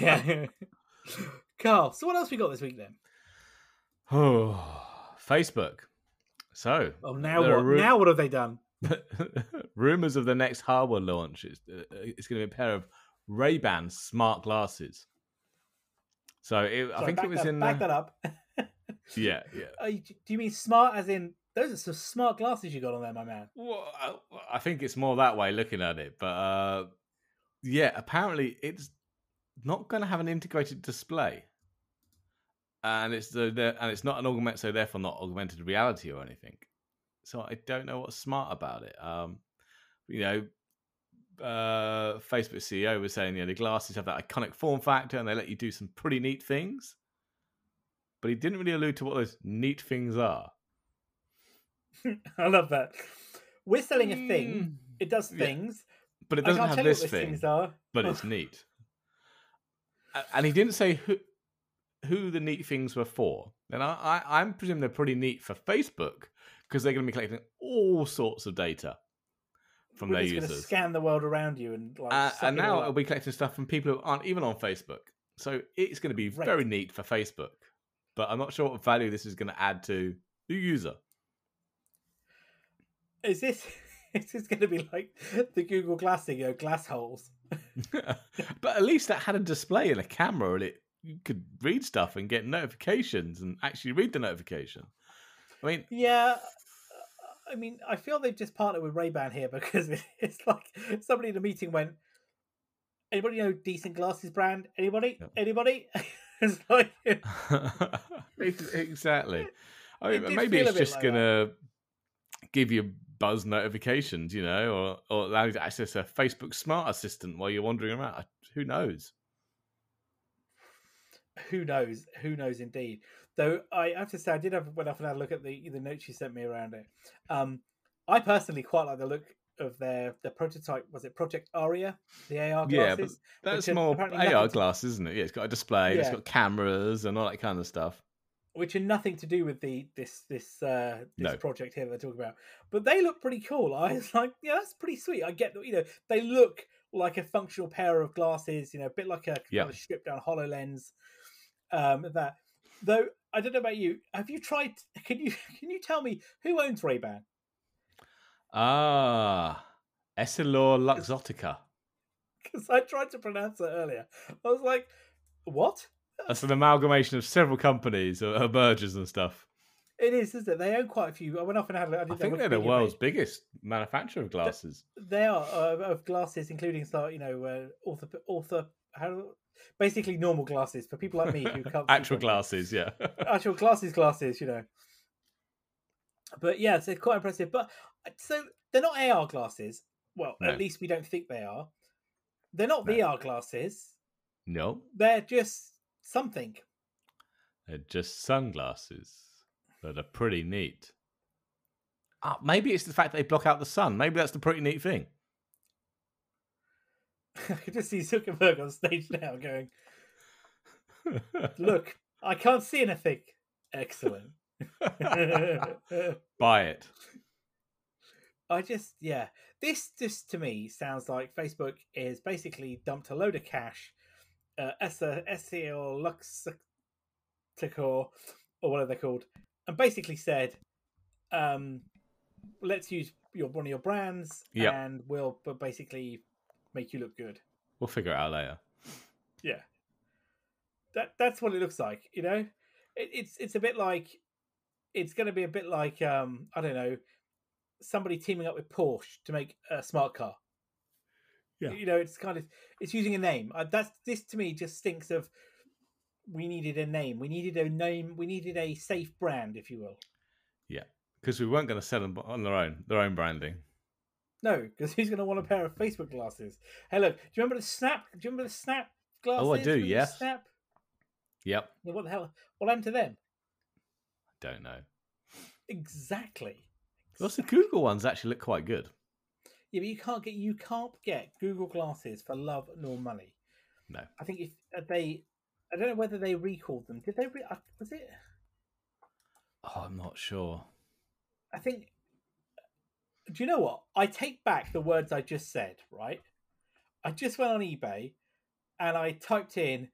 yeah. Carl, so what else we got this week then? Oh, Facebook. So. Oh, now what? Ru- now what have they done? Rumors of the next hardware launch. It's, uh, it's going to be a pair of Ray-Ban smart glasses. So it, Sorry, I think it was that, in... Back the... that up. yeah, yeah. Uh, do you mean smart as in... Those are some smart glasses you got on there, my man. Well, I, I think it's more that way looking at it. But uh, yeah, apparently it's not going to have an integrated display. and it's the, the and it's not an augment, so therefore not augmented reality or anything. So I don't know what's smart about it. Um, you know, uh, Facebook C E O was saying, you know, the glasses have that iconic form factor and they let you do some pretty neat things. But he didn't really allude to what those neat things are. I love that. We're selling a thing. It does things. Yeah. But it doesn't have this thing, but it's neat. And he didn't say who who the neat things were for. And I, I, I'm presuming they're pretty neat for Facebook because they're going to be collecting all sorts of data from We're their users. Going to scan the world around you and like. Uh, and now it'll be collecting stuff from people who aren't even on Facebook. So it's going to be right. very neat for Facebook. But I'm not sure what value this is going to add to the user. Is this? This is going to be like the Google Glass thing, you know, glass holes. But at least that had a display and a camera, and it you could read stuff and get notifications and actually read the notification. I mean, yeah, I mean, I feel they've just partnered with Ray-Ban here because it's like somebody in a meeting went, "Anybody know decent glasses brand? Anybody? Yeah. Anybody?" It's like exactly. I mean, it maybe it's just like gonna that. give you buzz notifications, you know, or, or allow you to access a Facebook smart assistant while you're wandering around. Who knows? Who knows? Who knows indeed. Though I have to say, I did have went off and had a look at the the notes you sent me around it. Um, I personally quite like the look of their the prototype. Was it Project Aria? The A R glasses. Yeah, but that's more A R glass, isn't it? Yeah, it's got a display. Yeah. It's got cameras and all that kind of stuff. Which are nothing to do with the this this uh, this no. project here that they're talking about, but they look pretty cool. I was like, yeah, that's pretty sweet. I get that, you know, they look like a functional pair of glasses, you know, a bit like a yeah. kind of stripped down HoloLens. Um, that though, I don't know about you. Have you tried? Can you can you tell me who owns Ray-Ban? Ah, Essilor Luxottica. Because I tried to pronounce it earlier. I was like, what? That's an amalgamation of several companies, uh, mergers and stuff. It is, isn't it? They own quite a few. I went off and had. I, I think they're the world's made. biggest manufacturer of glasses. They, they are uh, of glasses, including you know, uh, ortho, ortho, how, basically normal glasses for people like me who can't. Actual glasses, yeah. Actual glasses, glasses, you know. But yeah, so it's quite impressive. But so they're not A R glasses. Well, no. At least we don't think they are. They're not no. V R glasses. No, they're just. Something. They're just sunglasses that are pretty neat. Ah, oh, maybe it's the fact that they block out the sun. Maybe that's the pretty neat thing. I could just see Zuckerberg on stage now going, "Look, I can't see anything." Excellent. Buy it. I just, yeah. This just to me sounds like Facebook is basically dumped a load of cash. Uh, S E O Luxottica or whatever they're called, and basically said, um, "Let's use your one of your brands, yep. and we'll basically make you look good. We'll figure it out later." Yeah, that that's what it looks like. You know, it, it's it's a bit like it's going to be a bit like um, I don't know, somebody teaming up with Porsche to make a smart car. Yeah. You know, it's kind of it's using a name. Uh, that's this to me just stinks of we needed a name. We needed a name. We needed a safe brand, if you will. Yeah, because we weren't going to sell them on their own, their own branding. No, because who's going to want a pair of Facebook glasses? Hey, look, do you remember the Snap? Do you remember the Snap glasses? Oh, I do. Yes. Snap. Yep. Well, what the hell? What happened to them? I don't know. Exactly. Well, the Google ones actually look quite good. Yeah, but you can't get you can't get Google glasses for love nor money. No, I think if they, I don't know whether they recalled them. Did they? Re, was it? Oh, I'm not sure. I think. Do you know what? I take back the words I just said. Right, I just went on eBay, and I typed in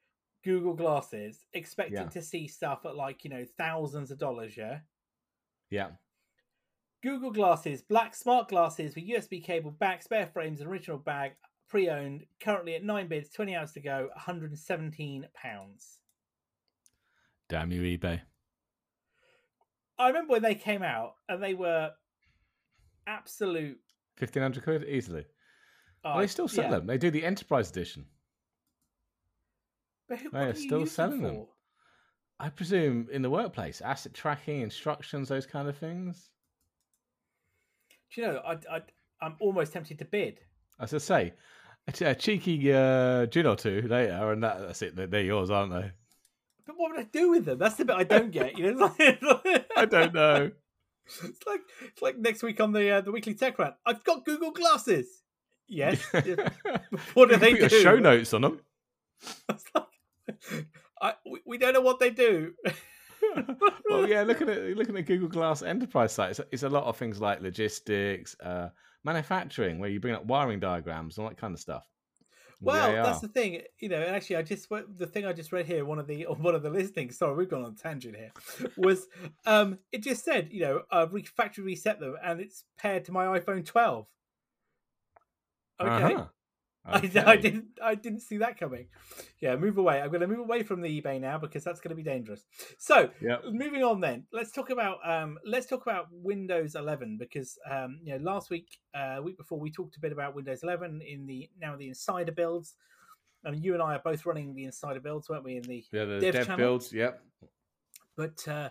Google glasses, expecting yeah. to see stuff at like you know thousands of dollars. Yeah. Yeah. Google glasses, black smart glasses with U S B cable, back, spare frames, and original bag, pre-owned, currently at nine bids, twenty hours to go, one hundred seventeen pounds. Damn you, eBay. I remember when they came out and they were absolute... fifteen hundred quid, easily. Uh, well, they still sell yeah. them. They do the Enterprise Edition. But who, they are, are still selling them. I presume in the workplace, asset tracking, instructions, those kind of things. Do you know, I, I, I'm almost tempted to bid. As I say, a cheeky uh, gin or two later, and that, that's it. They're, they're yours, aren't they? But what would I do with them? That's the bit I don't get. You know, I don't know. It's like it's like next week on the uh, the weekly tech rant. I've got Google glasses. Yes. What do they do? Put your show notes on them. It's like, I, we, we don't know what they do. Well, yeah, looking at looking at Google Glass Enterprise site, it's, it's a lot of things like logistics, uh, manufacturing, where you bring up wiring diagrams and all that kind of stuff. Well, the that's the thing, you know. And actually, I just the thing I just read here, one of the one of the listings. Sorry, we've gone on a tangent here. Was um, it just said, you know, uh, factory reset them, and it's paired to my iPhone twelve. Okay. Uh-huh. Okay. I, I didn't. I didn't see that coming. Yeah, move away. I'm going to move away from the eBay now because that's going to be dangerous. So, yep. Moving on then. Let's talk about um, let's talk about Windows eleven because um, you know last week, uh, week before, we talked a bit about Windows eleven in the now the insider builds. I mean, you and I are both running the insider builds, weren't we? In the yeah, the dev, dev channel. builds. Yep. But uh,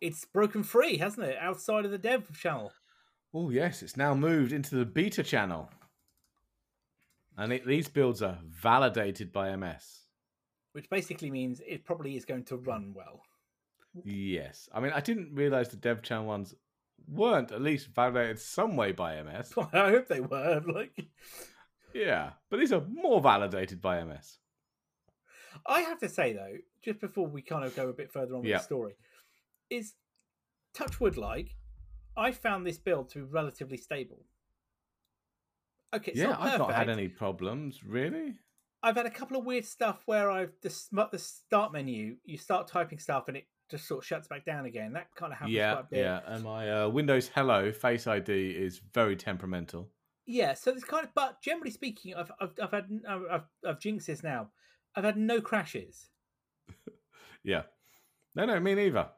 it's broken free, hasn't it? Outside of the dev channel. Oh yes, it's now moved into the beta channel. And it, these builds are validated by M S. Which basically means it probably is going to run well. Yes. I mean, I didn't realise the dev channel ones weren't at least validated some way by M S. I hope they were. Like, yeah. But these are more validated by M S. I have to say, though, just before we kind of go a bit further on with yeah. the story, is touchwood-like, I found this build to be relatively stable. Okay, yeah, not I've not had any problems, really. I've had a couple of weird stuff where I've just the start menu, you start typing stuff and it just sort of shuts back down again. That kind of happens yeah, quite a bit. Yeah, and my uh, Windows Hello Face I D is very temperamental. Yeah, so it's kind of, but generally speaking, I've I've, I've had I've, I've, I've jinxed this now. I've had no crashes. Yeah, no, no, me neither.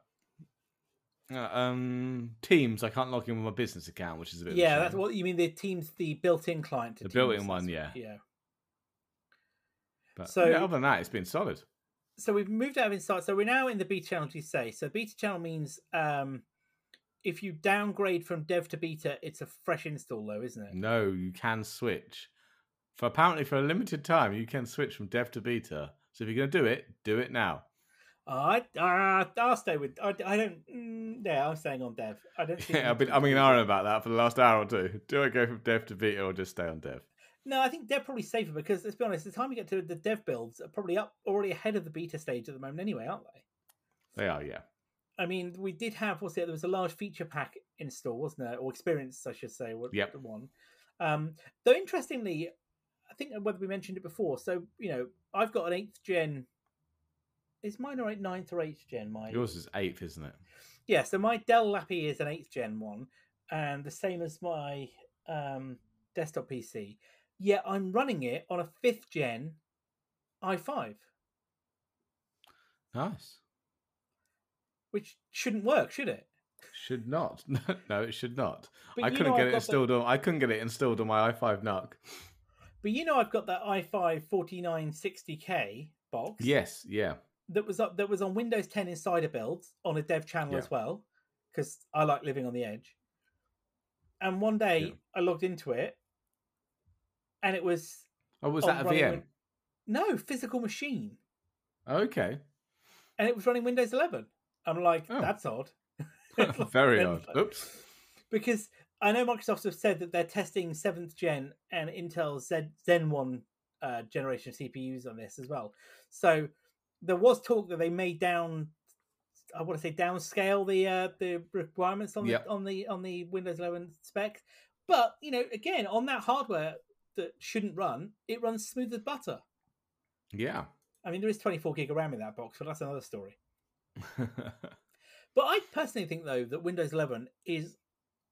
Uh, um, Teams, I can't log in with my business account, which is a bit. Yeah, that's what you mean. The Teams, the built-in client, to the Teams, built-in one, yeah, yeah. But so yeah, other than that, it's been solid. So we've moved out of Insight. So we're now in the beta channel. Do you say so? Beta channel means um, if you downgrade from dev to beta, it's a fresh install, though, isn't it? No, you can switch. For apparently for a limited time, you can switch from dev to beta. So if you're going to do it, do it now. I uh, I'll stay with I, I don't mm, yeah I'm staying on dev. I don't. Think yeah, I've been I'm in iron about that for the last hour or two. Do I go from dev to beta or just stay on dev? No, I think dev's probably safer because let's be honest. The time you get to the dev builds are probably up already ahead of the beta stage at the moment anyway, aren't they? They are, yeah. I mean, we did have what's it? There was a large feature pack install, wasn't there, or experience, I should say. What yep. the one? Um, though interestingly, I think whether we mentioned it before. So you know, I've got an eighth gen. Is mine all right, ninth or eighth gen? Mine. Yours is eighth, isn't it? Yeah, so my Dell Lappy is an eighth gen one, and the same as my um, desktop P C. Yeah, I'm running it on a fifth gen i five. Nice. Which shouldn't work, should it? Should not. No, it should not. But I couldn't get I've it installed. The... On, I couldn't get it installed on my i five N U C. But you know, I've got that i five forty-nine sixty K box. Yes. Yeah. That was up. That was on Windows ten Insider builds on a dev channel yeah. as well, because I like living on the edge. And one day yeah. I logged into it, and it was. Oh, was that a V M? Win- no, physical machine. Okay. And it was running Windows eleven. I'm like, oh. That's odd. Very odd. Oops. Because I know Microsoft have said that they're testing seventh gen and Intel's Zen one uh, generation C P Us on this as well. So. There was talk that they may down, I want to say downscale the uh, the requirements on yep. the on the on the Windows eleven specs, but you know, again, on that hardware that shouldn't run, it runs smooth as butter. Yeah, I mean, there is twenty-four gig of RAM in that box, but that's another story. But I personally think though that Windows eleven is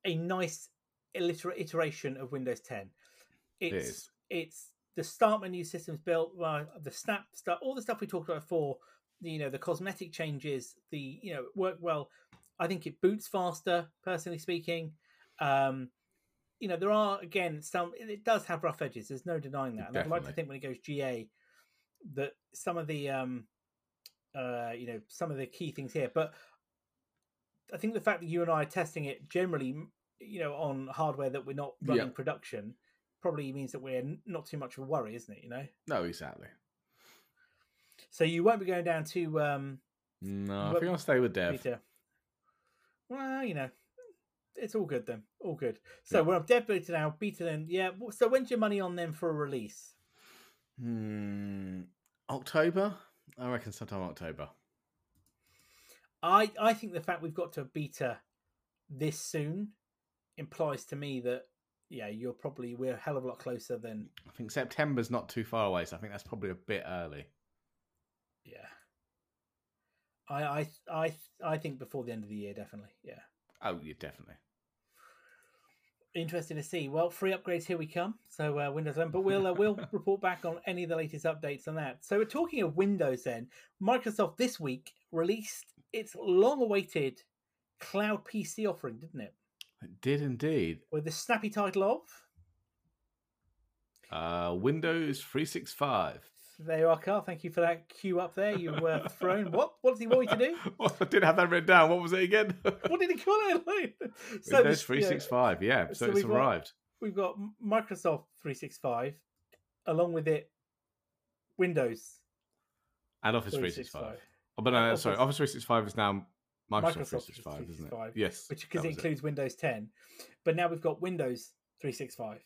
a nice iteration of Windows ten. It's it is. it's. The start menu system's built, uh, the Snap stuff, all the stuff we talked about before, the, you know, the cosmetic changes, the, you know, it worked well. I think it boots faster, personally speaking. Um, you know, there are, again, some, it does have rough edges. There's no denying that. And I'd like to think when it goes G A that some of the um, uh, you know, some of the key things here. But I think the fact that you and I are testing it generally, you know, on hardware that we're not running yeah. production probably means that we're not too much of a worry, isn't it? You know? No, exactly. So you won't be going down to... Um, no, I think I'll stay with Dev. Peter. Well, you know, it's all good then. All good. So yeah. we're up Dev Beta now, Beta then. Yeah. So when's your money on them for a release? Hmm. October? I reckon sometime October. I I think the fact we've got to a beta this soon implies to me that, yeah, you're probably, we're a hell of a lot closer than... I think September's not too far away, so I think that's probably a bit early. Yeah. I I I I think before the end of the year, definitely. Yeah. Oh, yeah, definitely. Interesting to see. Well, free upgrades, here we come. So uh, Windows eleven, but we'll uh, we'll report back on any of the latest updates on that. So we're talking of Windows then. Microsoft this week released its long-awaited cloud P C offering, didn't it? It did indeed. With the snappy title of uh, Windows three sixty-five. There you are, Carl. Thank you for that cue up there. You were thrown. What? What does he want you to do? Well, I didn't have that written down. What was it again? What did he call it? So Windows three sixty-five, yeah. So, so it's we've arrived. Got, we've got Microsoft three sixty-five, along with it, Windows. And Office three sixty-five. Oh, but no, Office, sorry. Office three sixty-five is now Microsoft, Microsoft three sixty-five, three sixty-five, isn't it? Yes. Because it includes it. Windows ten. But now we've got Windows three sixty-five.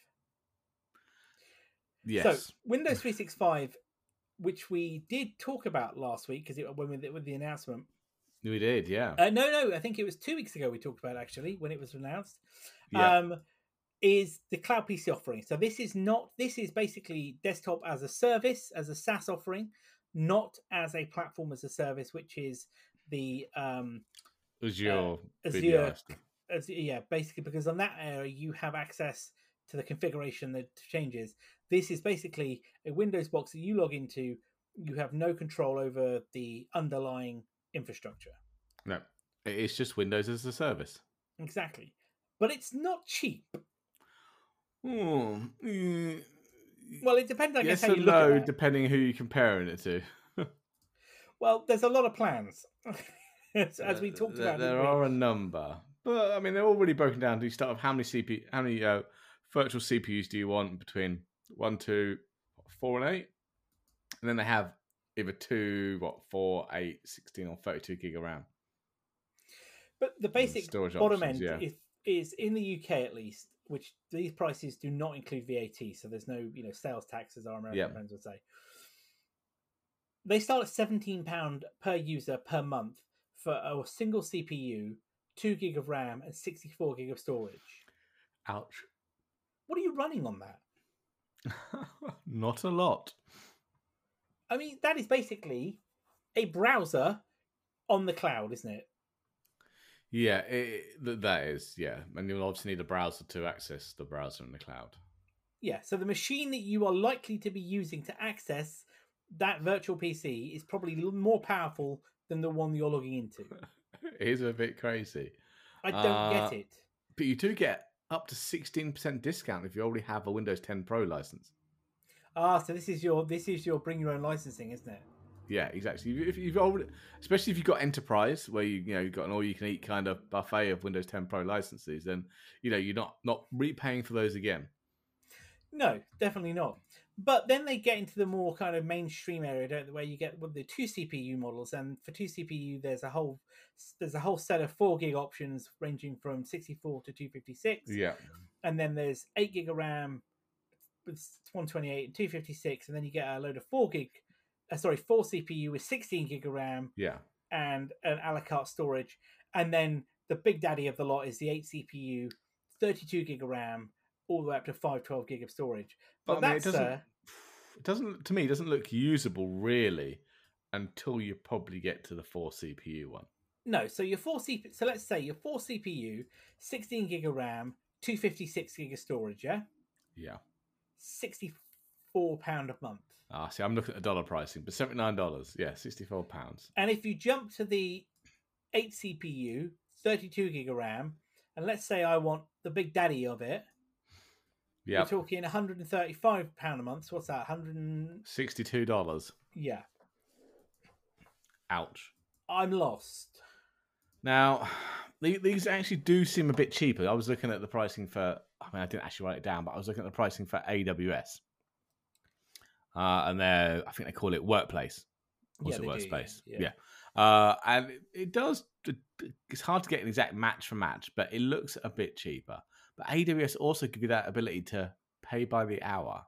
Yes. So Windows three sixty-five... which we did talk about last week because when we, with the announcement, we did, yeah. Uh, no, no, I think it was two weeks ago we talked about it, actually, when it was announced. Yeah. Um, is the cloud P C offering? So this is not. This is basically desktop as a service, as a SaaS offering, not as a platform as a service, which is the um, Azure, uh, Azure, Azure, yeah, basically because on that area you have access to the configuration that changes. This is basically a Windows box that you log into. You have no control over the underlying infrastructure. No, it's just Windows as a service. Exactly. But it's not cheap. Oh, mm. Well, it depends, I yes guess, how you look no, at it. Depending who you're comparing it to. Well, there's a lot of plans, as, as we talked there, about. There are we? a number. But, I mean, they're all really broken down. Do you start with how many C P U, how many... Uh, virtual C P Us do you want between one, two, four, and eight? And then they have either two, what, four, eight, sixteen, or thirty-two gig of RAM. But the basic storage bottom options, end yeah. is, is in the U K at least, which these prices do not include V A T, so there's no, you know, sales tax, as our American yep. friends would say. They start at seventeen pounds per user per month for a single C P U, two gig of RAM, and sixty-four gig of storage. Ouch. What are you running on that? Not a lot. I mean, that is basically a browser on the cloud, isn't it? Yeah, it, that is, yeah. And you'll obviously need a browser to access the browser in the cloud. Yeah, so the machine that you are likely to be using to access that virtual P C is probably more powerful than the one you're logging into. It is a bit crazy. I don't uh, get it. But you do get... up to sixteen percent discount if you already have a Windows ten Pro license. Ah, so this is your this is your bring your own licensing, isn't it? Yeah, exactly. If you've already, especially if you've got enterprise where you you know you've got an all you can eat kind of buffet of Windows ten Pro licenses, then you know you're not not repaying for those again. No, definitely not. But then they get into the more kind of mainstream area, don't they, where you get the two C P U models, and for two C P U, there's a whole there's a whole set of four gig options ranging from sixty-four to two fifty-six. Yeah, and then there's eight gig of RAM with one twenty-eight and two fifty-six, and then you get a load of four gig, uh, sorry, four C P U with sixteen gig of RAM. Yeah, and an a la carte storage, and then the big daddy of the lot is the eight C P U, thirty-two gig of RAM, all the way up to five twelve gig of storage. But, but I mean, that, sir... It doesn't, to me, it doesn't look usable, really, until you probably get to the four C P U one. No, so your four C P U... So let's say your four C P U, sixteen gig of RAM, two fifty-six gig of storage, yeah? Yeah. sixty-four pounds a month. Ah, see, I'm looking at the dollar pricing, but seventy-nine dollars. Yeah, sixty-four pounds. And if you jump to the eight C P U, thirty-two gig of RAM, and let's say I want the big daddy of it, yeah, we're talking one hundred thirty-five pounds a month. So what's that? one hundred sixty-two dollars. Yeah. Ouch. I'm lost. Now, these actually do seem a bit cheaper. I was looking at the pricing for, I mean, I didn't actually write it down, but I was looking at the pricing for A W S. Uh, and they're, I think they call it Workplace. What's yeah, it Workspace? Do, yeah. yeah. yeah. Uh, and it does, it's hard to get an exact match for match, but it looks a bit cheaper. But A W S also give you that ability to pay by the hour.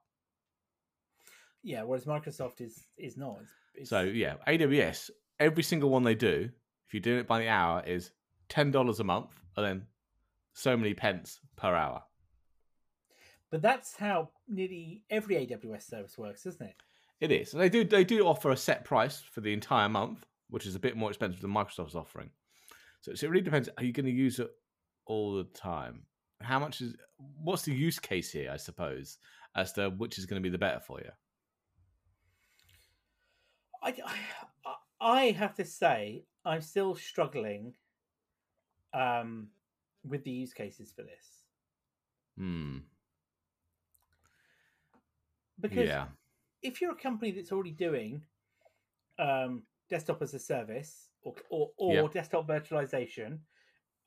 Yeah, whereas Microsoft is is not. It's, it's... So, yeah, A W S, every single one they do, if you do it by the hour, is ten dollars a month and then so many pence per hour. But that's how nearly every A W S service works, isn't it? It is. And they do they do offer a set price for the entire month, which is a bit more expensive than Microsoft's offering. So, so it really depends. Are you going to use it all the time? How much is? What's the use case here, I suppose, as to which is going to be the better for you? I, I, I have to say, I'm still struggling um, with the use cases for this. Hmm. Because yeah. if you're a company that's already doing um, desktop as a service or or, or yep. desktop virtualization,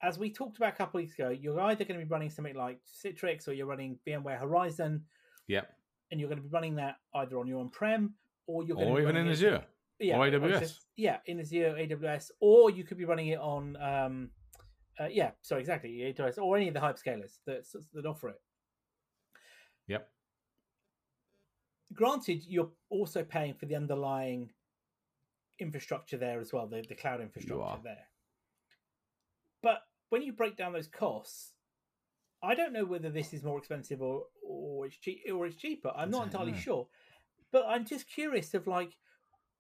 as we talked about a couple weeks ago, you're either going to be running something like Citrix or you're running VMware Horizon. Yep. And you're going to be running that either on your on-prem or you're going or to be even in Azure. Yeah, or A W S. Just, yeah, in Azure, A W S, or you could be running it on um uh, yeah, so exactly, A W S or any of the hyperscalers that that offer it. Yep. Granted, you're also paying for the underlying infrastructure there as well, the, the cloud infrastructure there. But when you break down those costs, I don't know whether this is more expensive or or it's cheap or it's cheaper. I'm not entirely sure, but I'm just curious of like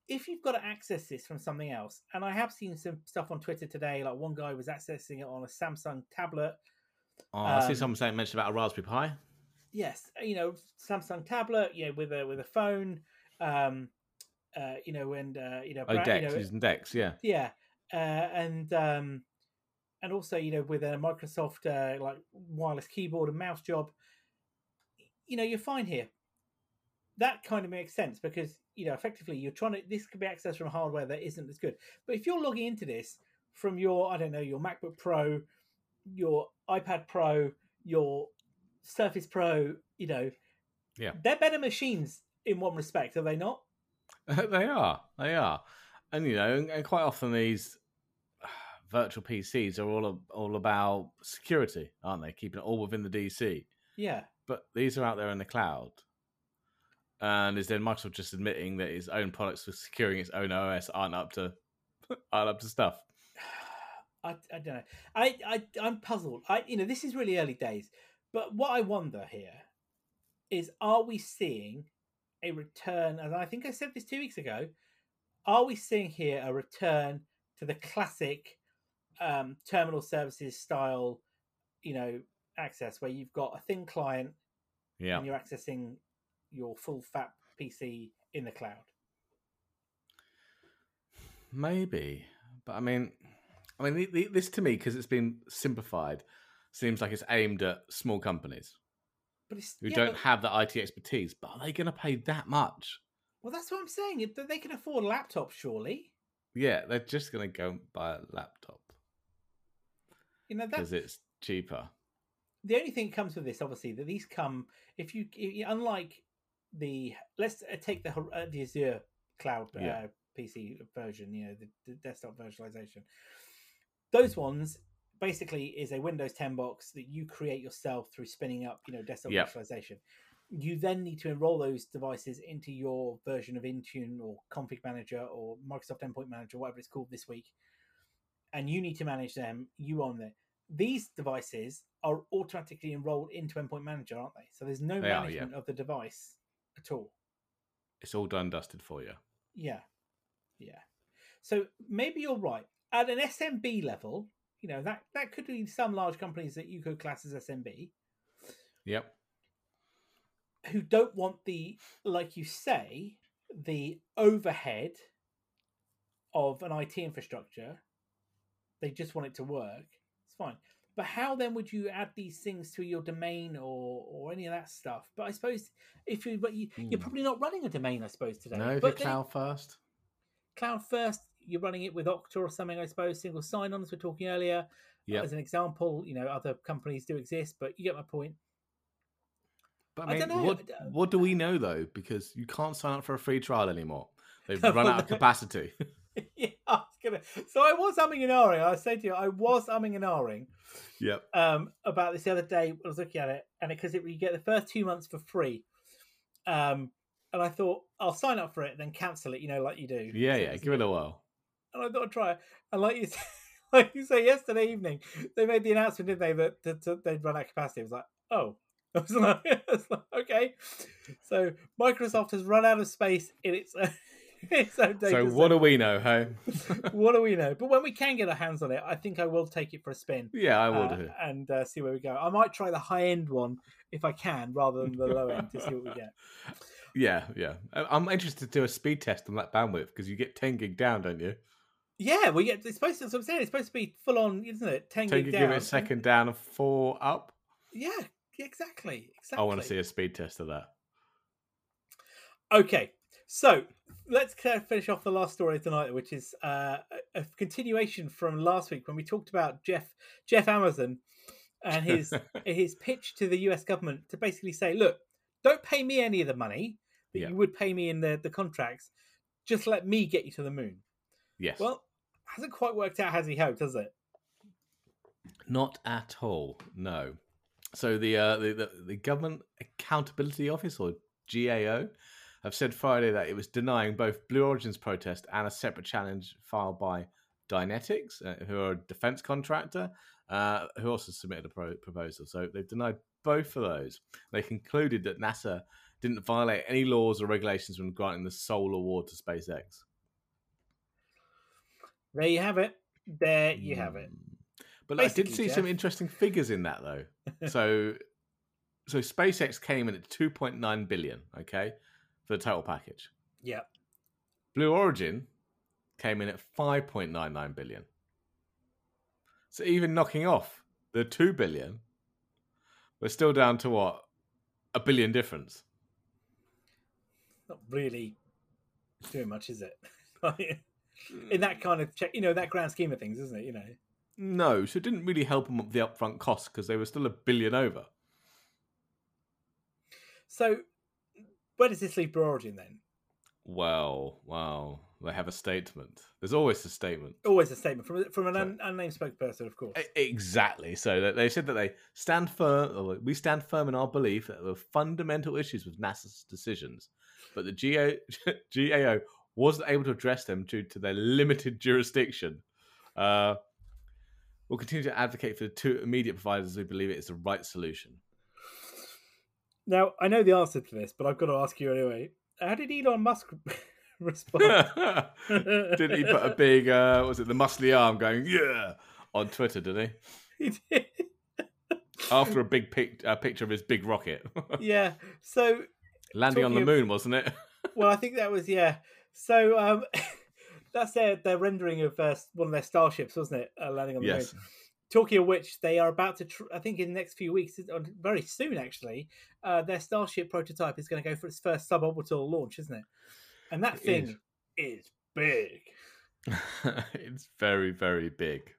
if you've got to access this from something else. And I have seen some stuff on Twitter today, like one guy was accessing it on a Samsung tablet. Oh, um, I see someone saying mentioned about a Raspberry Pi. Yes, you know, Samsung tablet, you know, with a with a phone, um, uh, you know, and uh, you know, oh, Dex, you know, isn't Dex, yeah, yeah, uh, and. Um, And also, you know, with a Microsoft uh, like wireless keyboard and mouse job, you know, you're fine here. That kind of makes sense because, you know, effectively you're trying to, this could be accessed from hardware that isn't as good. But if you're logging into this from your, I don't know, your MacBook Pro, your iPad Pro, your Surface Pro, you know, yeah, they're better machines in one respect, are they not? They are. They are. And, you know, and quite often these virtual P Cs are all all about security, aren't they? Keeping it all within the D C. Yeah. But these are out there in the cloud. And is then Microsoft just admitting that its own products for securing its own O S aren't up to aren't up to stuff? I, I don't know. I, I I'm puzzled. I you know, this is really early days. But what I wonder here is, are we seeing a return, and I think I said this two weeks ago, are we seeing here a return to the classic Um, terminal services style, you know, access where you've got a thin client, yeah, and you're accessing your full fat P C in the cloud? Maybe, but I mean, I mean this to me, because it's been simplified, seems like it's aimed at small companies, but it's, who yeah, don't but, have the I T expertise. But are they going to pay that much? Well, that's what I'm saying. They can afford a laptop, surely. Yeah, they're just going to go buy a laptop. You know, because it's cheaper. The only thing that comes with this, obviously, that these come if you, unlike the let's take the uh, the Azure cloud uh, yeah. P C version, you know, the, the desktop virtualization. Those ones basically is a Windows ten box that you create yourself through spinning up, you know, desktop yeah. virtualization. You then need to enroll those devices into your version of Intune or Config Manager or Microsoft Endpoint Manager, whatever it's called this week. And you need to manage them. You own them. These devices are automatically enrolled into Endpoint Manager, aren't they? So there's no they management are, yeah. of the device at all. It's all done dusted for you. Yeah, yeah. So maybe you're right. At an S M B level, you know, that that could be some large companies that you could class as S M B. Yep. Who don't want the, like you say, the overhead of an I T infrastructure. They just want it to work. It's fine. But how then would you add these things to your domain or or any of that stuff? But I suppose if you, but you mm. you're probably not running a domain, I suppose, today. No, but you're cloud first. Cloud first, you're running it with Okta or something, I suppose, single sign-on, as we were talking earlier. Yep. Uh, as an example, you know, other companies do exist, but you get my point. But I, mean, I don't know. What, what do we know, though? Because you can't sign up for a free trial anymore. They've run out of capacity. Yeah, I was gonna. So I was umming and ahhing. I said to you, I was umming and ahhing. Yep. Um, about this the other day, I was looking at it, and because it, it, you get the first two months for free. Um, and I thought I'll sign up for it, then cancel it. You know, like you do. Yeah, so yeah. Give it a while. And I thought I'd try it. And like you, say, like you say, yesterday evening, they made the announcement, didn't they, that, that, that they'd run out of capacity? It was like, oh. I was, like, I was like, okay. So Microsoft has run out of space in its own, its own data. So what center. Do we know, hey? What do we know? But when we can get our hands on it, I think I will take it for a spin. Yeah, I will uh, do. And uh, see where we go. I might try the high-end one if I can, rather than the low-end, to see what we get. Yeah, yeah. I'm interested to do a speed test on that bandwidth, because you get ten gig down, don't you? Yeah, well, yeah, it's supposed to, that's what I'm saying. It's supposed to be full-on, isn't it? ten, ten gig, gig down. ten gig a second down and four up? Yeah. Exactly, exactly. I want to see a speed test of that. Okay, so let's finish off the last story tonight, which is uh, a continuation from last week when we talked about Jeff Jeff Amazon and his his pitch to the U S government to basically say, look, don't pay me any of the money that yeah. you would pay me in the, the contracts. Just let me get you to the moon. Yes. Well, hasn't quite worked out as he hoped, has it? Not at all, no. So the, uh, the, the the Government Accountability Office, or G A O, have said Friday that it was denying both Blue Origin's protest and a separate challenge filed by Dynetics, uh, who are a defence contractor, uh, who also submitted a pro- proposal. So they've denied both of those. They concluded that NASA didn't violate any laws or regulations when granting the sole award to SpaceX. There you have it. There you have it. But like, I did see Jeff. some interesting figures in that, though. So so SpaceX came in at two point nine billion dollars, okay, for the total package. Yeah. Blue Origin came in at five point nine nine billion dollars. So even knocking off the two billion dollars, we're still down to, what, a billion difference? Not really doing much, is it? In that kind of, check, you know, that grand scheme of things, isn't it, you know? No, so it didn't really help them with the upfront costs because they were still a billion over. So, where does this leave Blue Origin then? Well, well, they have a statement. There's always a statement. Always a statement from from an so, un, unnamed spokesperson, of course. Exactly. So they said that they stand firm. Or we stand firm in our belief that there were fundamental issues with NASA's decisions, but the G A O wasn't able to address them due to their limited jurisdiction. Uh, We'll continue to advocate for the two immediate providers who believe it is the right solution. Now, I know the answer to this, but I've got to ask you anyway. How did Elon Musk respond? Didn't he put a big, uh, what was it, the muscly arm going, yeah, on Twitter, didn't he? He did. After a big pic- a picture of his big rocket. Yeah, so... Landing on the moon, of... wasn't it? Well, I think that was, yeah. So... Um... That's their, their rendering of uh, one of their starships, wasn't it? Uh, landing on the yes. moon. Talking of which, they are about to, tr- I think in the next few weeks, or very soon actually, uh, their Starship prototype is going to go for its first suborbital launch, isn't it? And that it thing is, is big. It's very, very big.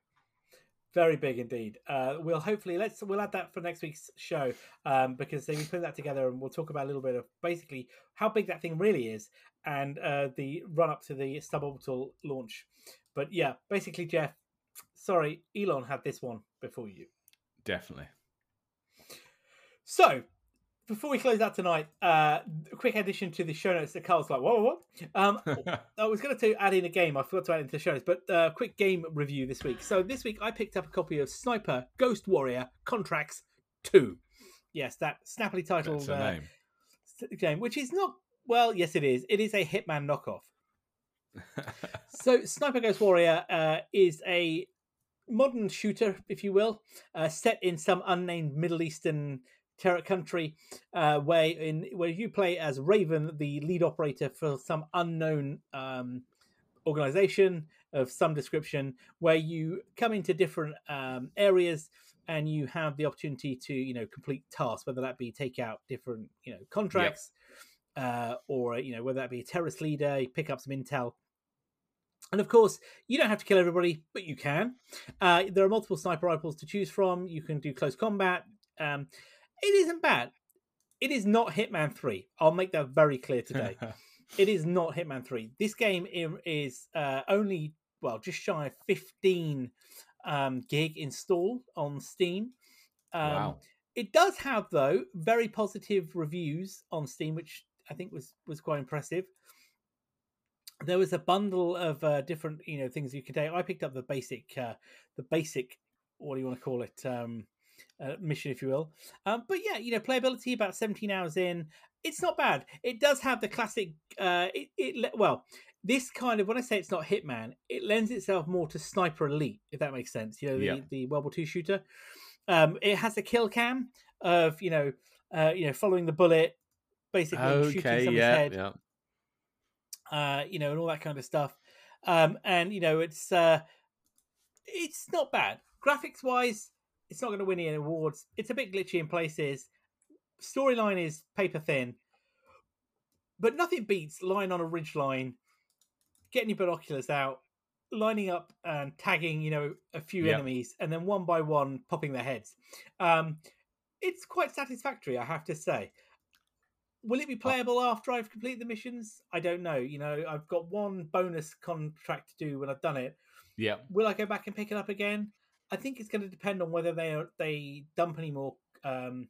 Very big indeed. Uh, we'll hopefully, let's we'll add that for next week's show um, because we put that together and we'll talk about a little bit of basically how big that thing really is and uh, the run-up to the suborbital launch. But yeah, basically, Jeff, sorry, Elon had this one before you. Definitely. So, before we close out tonight, uh, a quick addition to the show notes that Carl's like, whoa, whoa, whoa. Um, I was going to add in a game. I forgot to add into the show notes, but a uh, quick game review this week. So this week I picked up a copy of Sniper Ghost Warrior Contracts two. Yes, that snappily titled That's a uh, name. game, which is not, well, yes it is. It is a Hitman knockoff. So Sniper Ghost Warrior uh, is a modern shooter, if you will, uh, set in some unnamed Middle Eastern terror country uh, where in where you play as Raven, the lead operator for some unknown um, organization of some description, where you come into different um, areas and you have the opportunity to, you know, complete tasks, whether that be take out different, you know, contracts yep. uh, or, you know, whether that be a terrorist leader, you pick up some intel. And of course, you don't have to kill everybody, but you can. Uh, there are multiple sniper rifles to choose from. You can do close combat. Um, it isn't bad. It is not Hitman three. I'll make that very clear today. It is not Hitman three. This game is uh, only, well, just shy of fifteen um, gig install on Steam. Um, wow. It does have, though, very positive reviews on Steam, which I think was, was quite impressive. There was a bundle of uh, different, you know, things you could do. I picked up the basic, uh, the basic, what do you want to call it, um, uh, mission, if you will. Um, but yeah, you know, playability about seventeen hours in. It's not bad. It does have the classic. Uh, it, it well, this kind of, when I say it's not Hitman, it lends itself more to Sniper Elite, if that makes sense. You know, the, yeah. the World War Two shooter. Um, it has a kill cam of you know, uh, you know, following the bullet, basically okay, shooting someone's yeah, head. Yeah. Uh, you know, and all that kind of stuff. Um, and, you know, it's uh, it's not bad. Graphics-wise, it's not going to win any awards. It's a bit glitchy in places. Storyline is paper-thin. But nothing beats lying on a ridgeline, getting your binoculars out, lining up and tagging, you know, a few yep. enemies, and then one by one popping their heads. Um, it's quite satisfactory, I have to say. Will it be playable after I've completed the missions? I don't know. You know, I've got one bonus contract to do when I've done it. Yeah. Will I go back and pick it up again? I think it's going to depend on whether they are, they dump any more, um,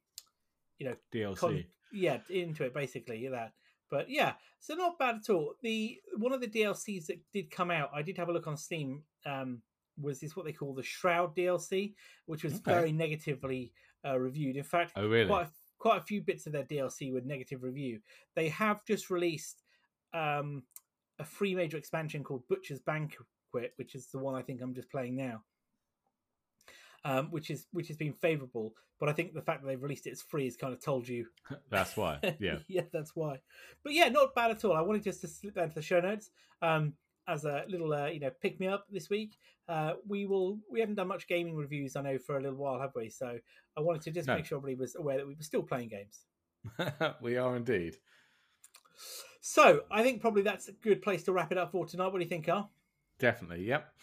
you know, D L C. Con- yeah, into it basically. That, but yeah, so not bad at all. The one of the D L Cs that did come out, I did have a look on Steam. Um, was this what they call the Shroud D L C, which was okay. very negatively uh, reviewed. In fact, oh really? Quite a Quite a few bits of their D L C with negative review. They have just released um, a free major expansion called Butcher's Banquet, which is the one I think I'm just playing now, um, which is which has been favourable. But I think the fact that they've released it as free has kind of told you. That's why. Yeah. yeah, that's why. But yeah, not bad at all. I wanted just to slip down to the show notes um, as a little, uh, you know, pick me up this week. Uh, we will. We haven't done much gaming reviews, I know, for a little while, have we? So I wanted to just no. make sure everybody was aware that we were still playing games. We are indeed. So I think probably that's a good place to wrap it up for tonight. What do you think, Carl? Definitely, yep.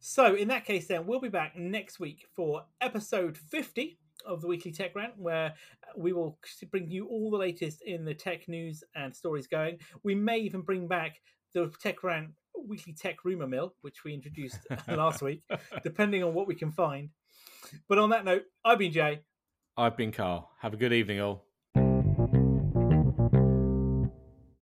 So in that case, then, we'll be back next week for episode fifty of the Weekly Tech Rant, where we will bring you all the latest in the tech news and stories going. We may even bring back the Tech Rant Weekly Tech Rumor Mill, which we introduced last week, depending on what we can find. But on that note, I've been Jay. I've been Carl. Have a good evening, all.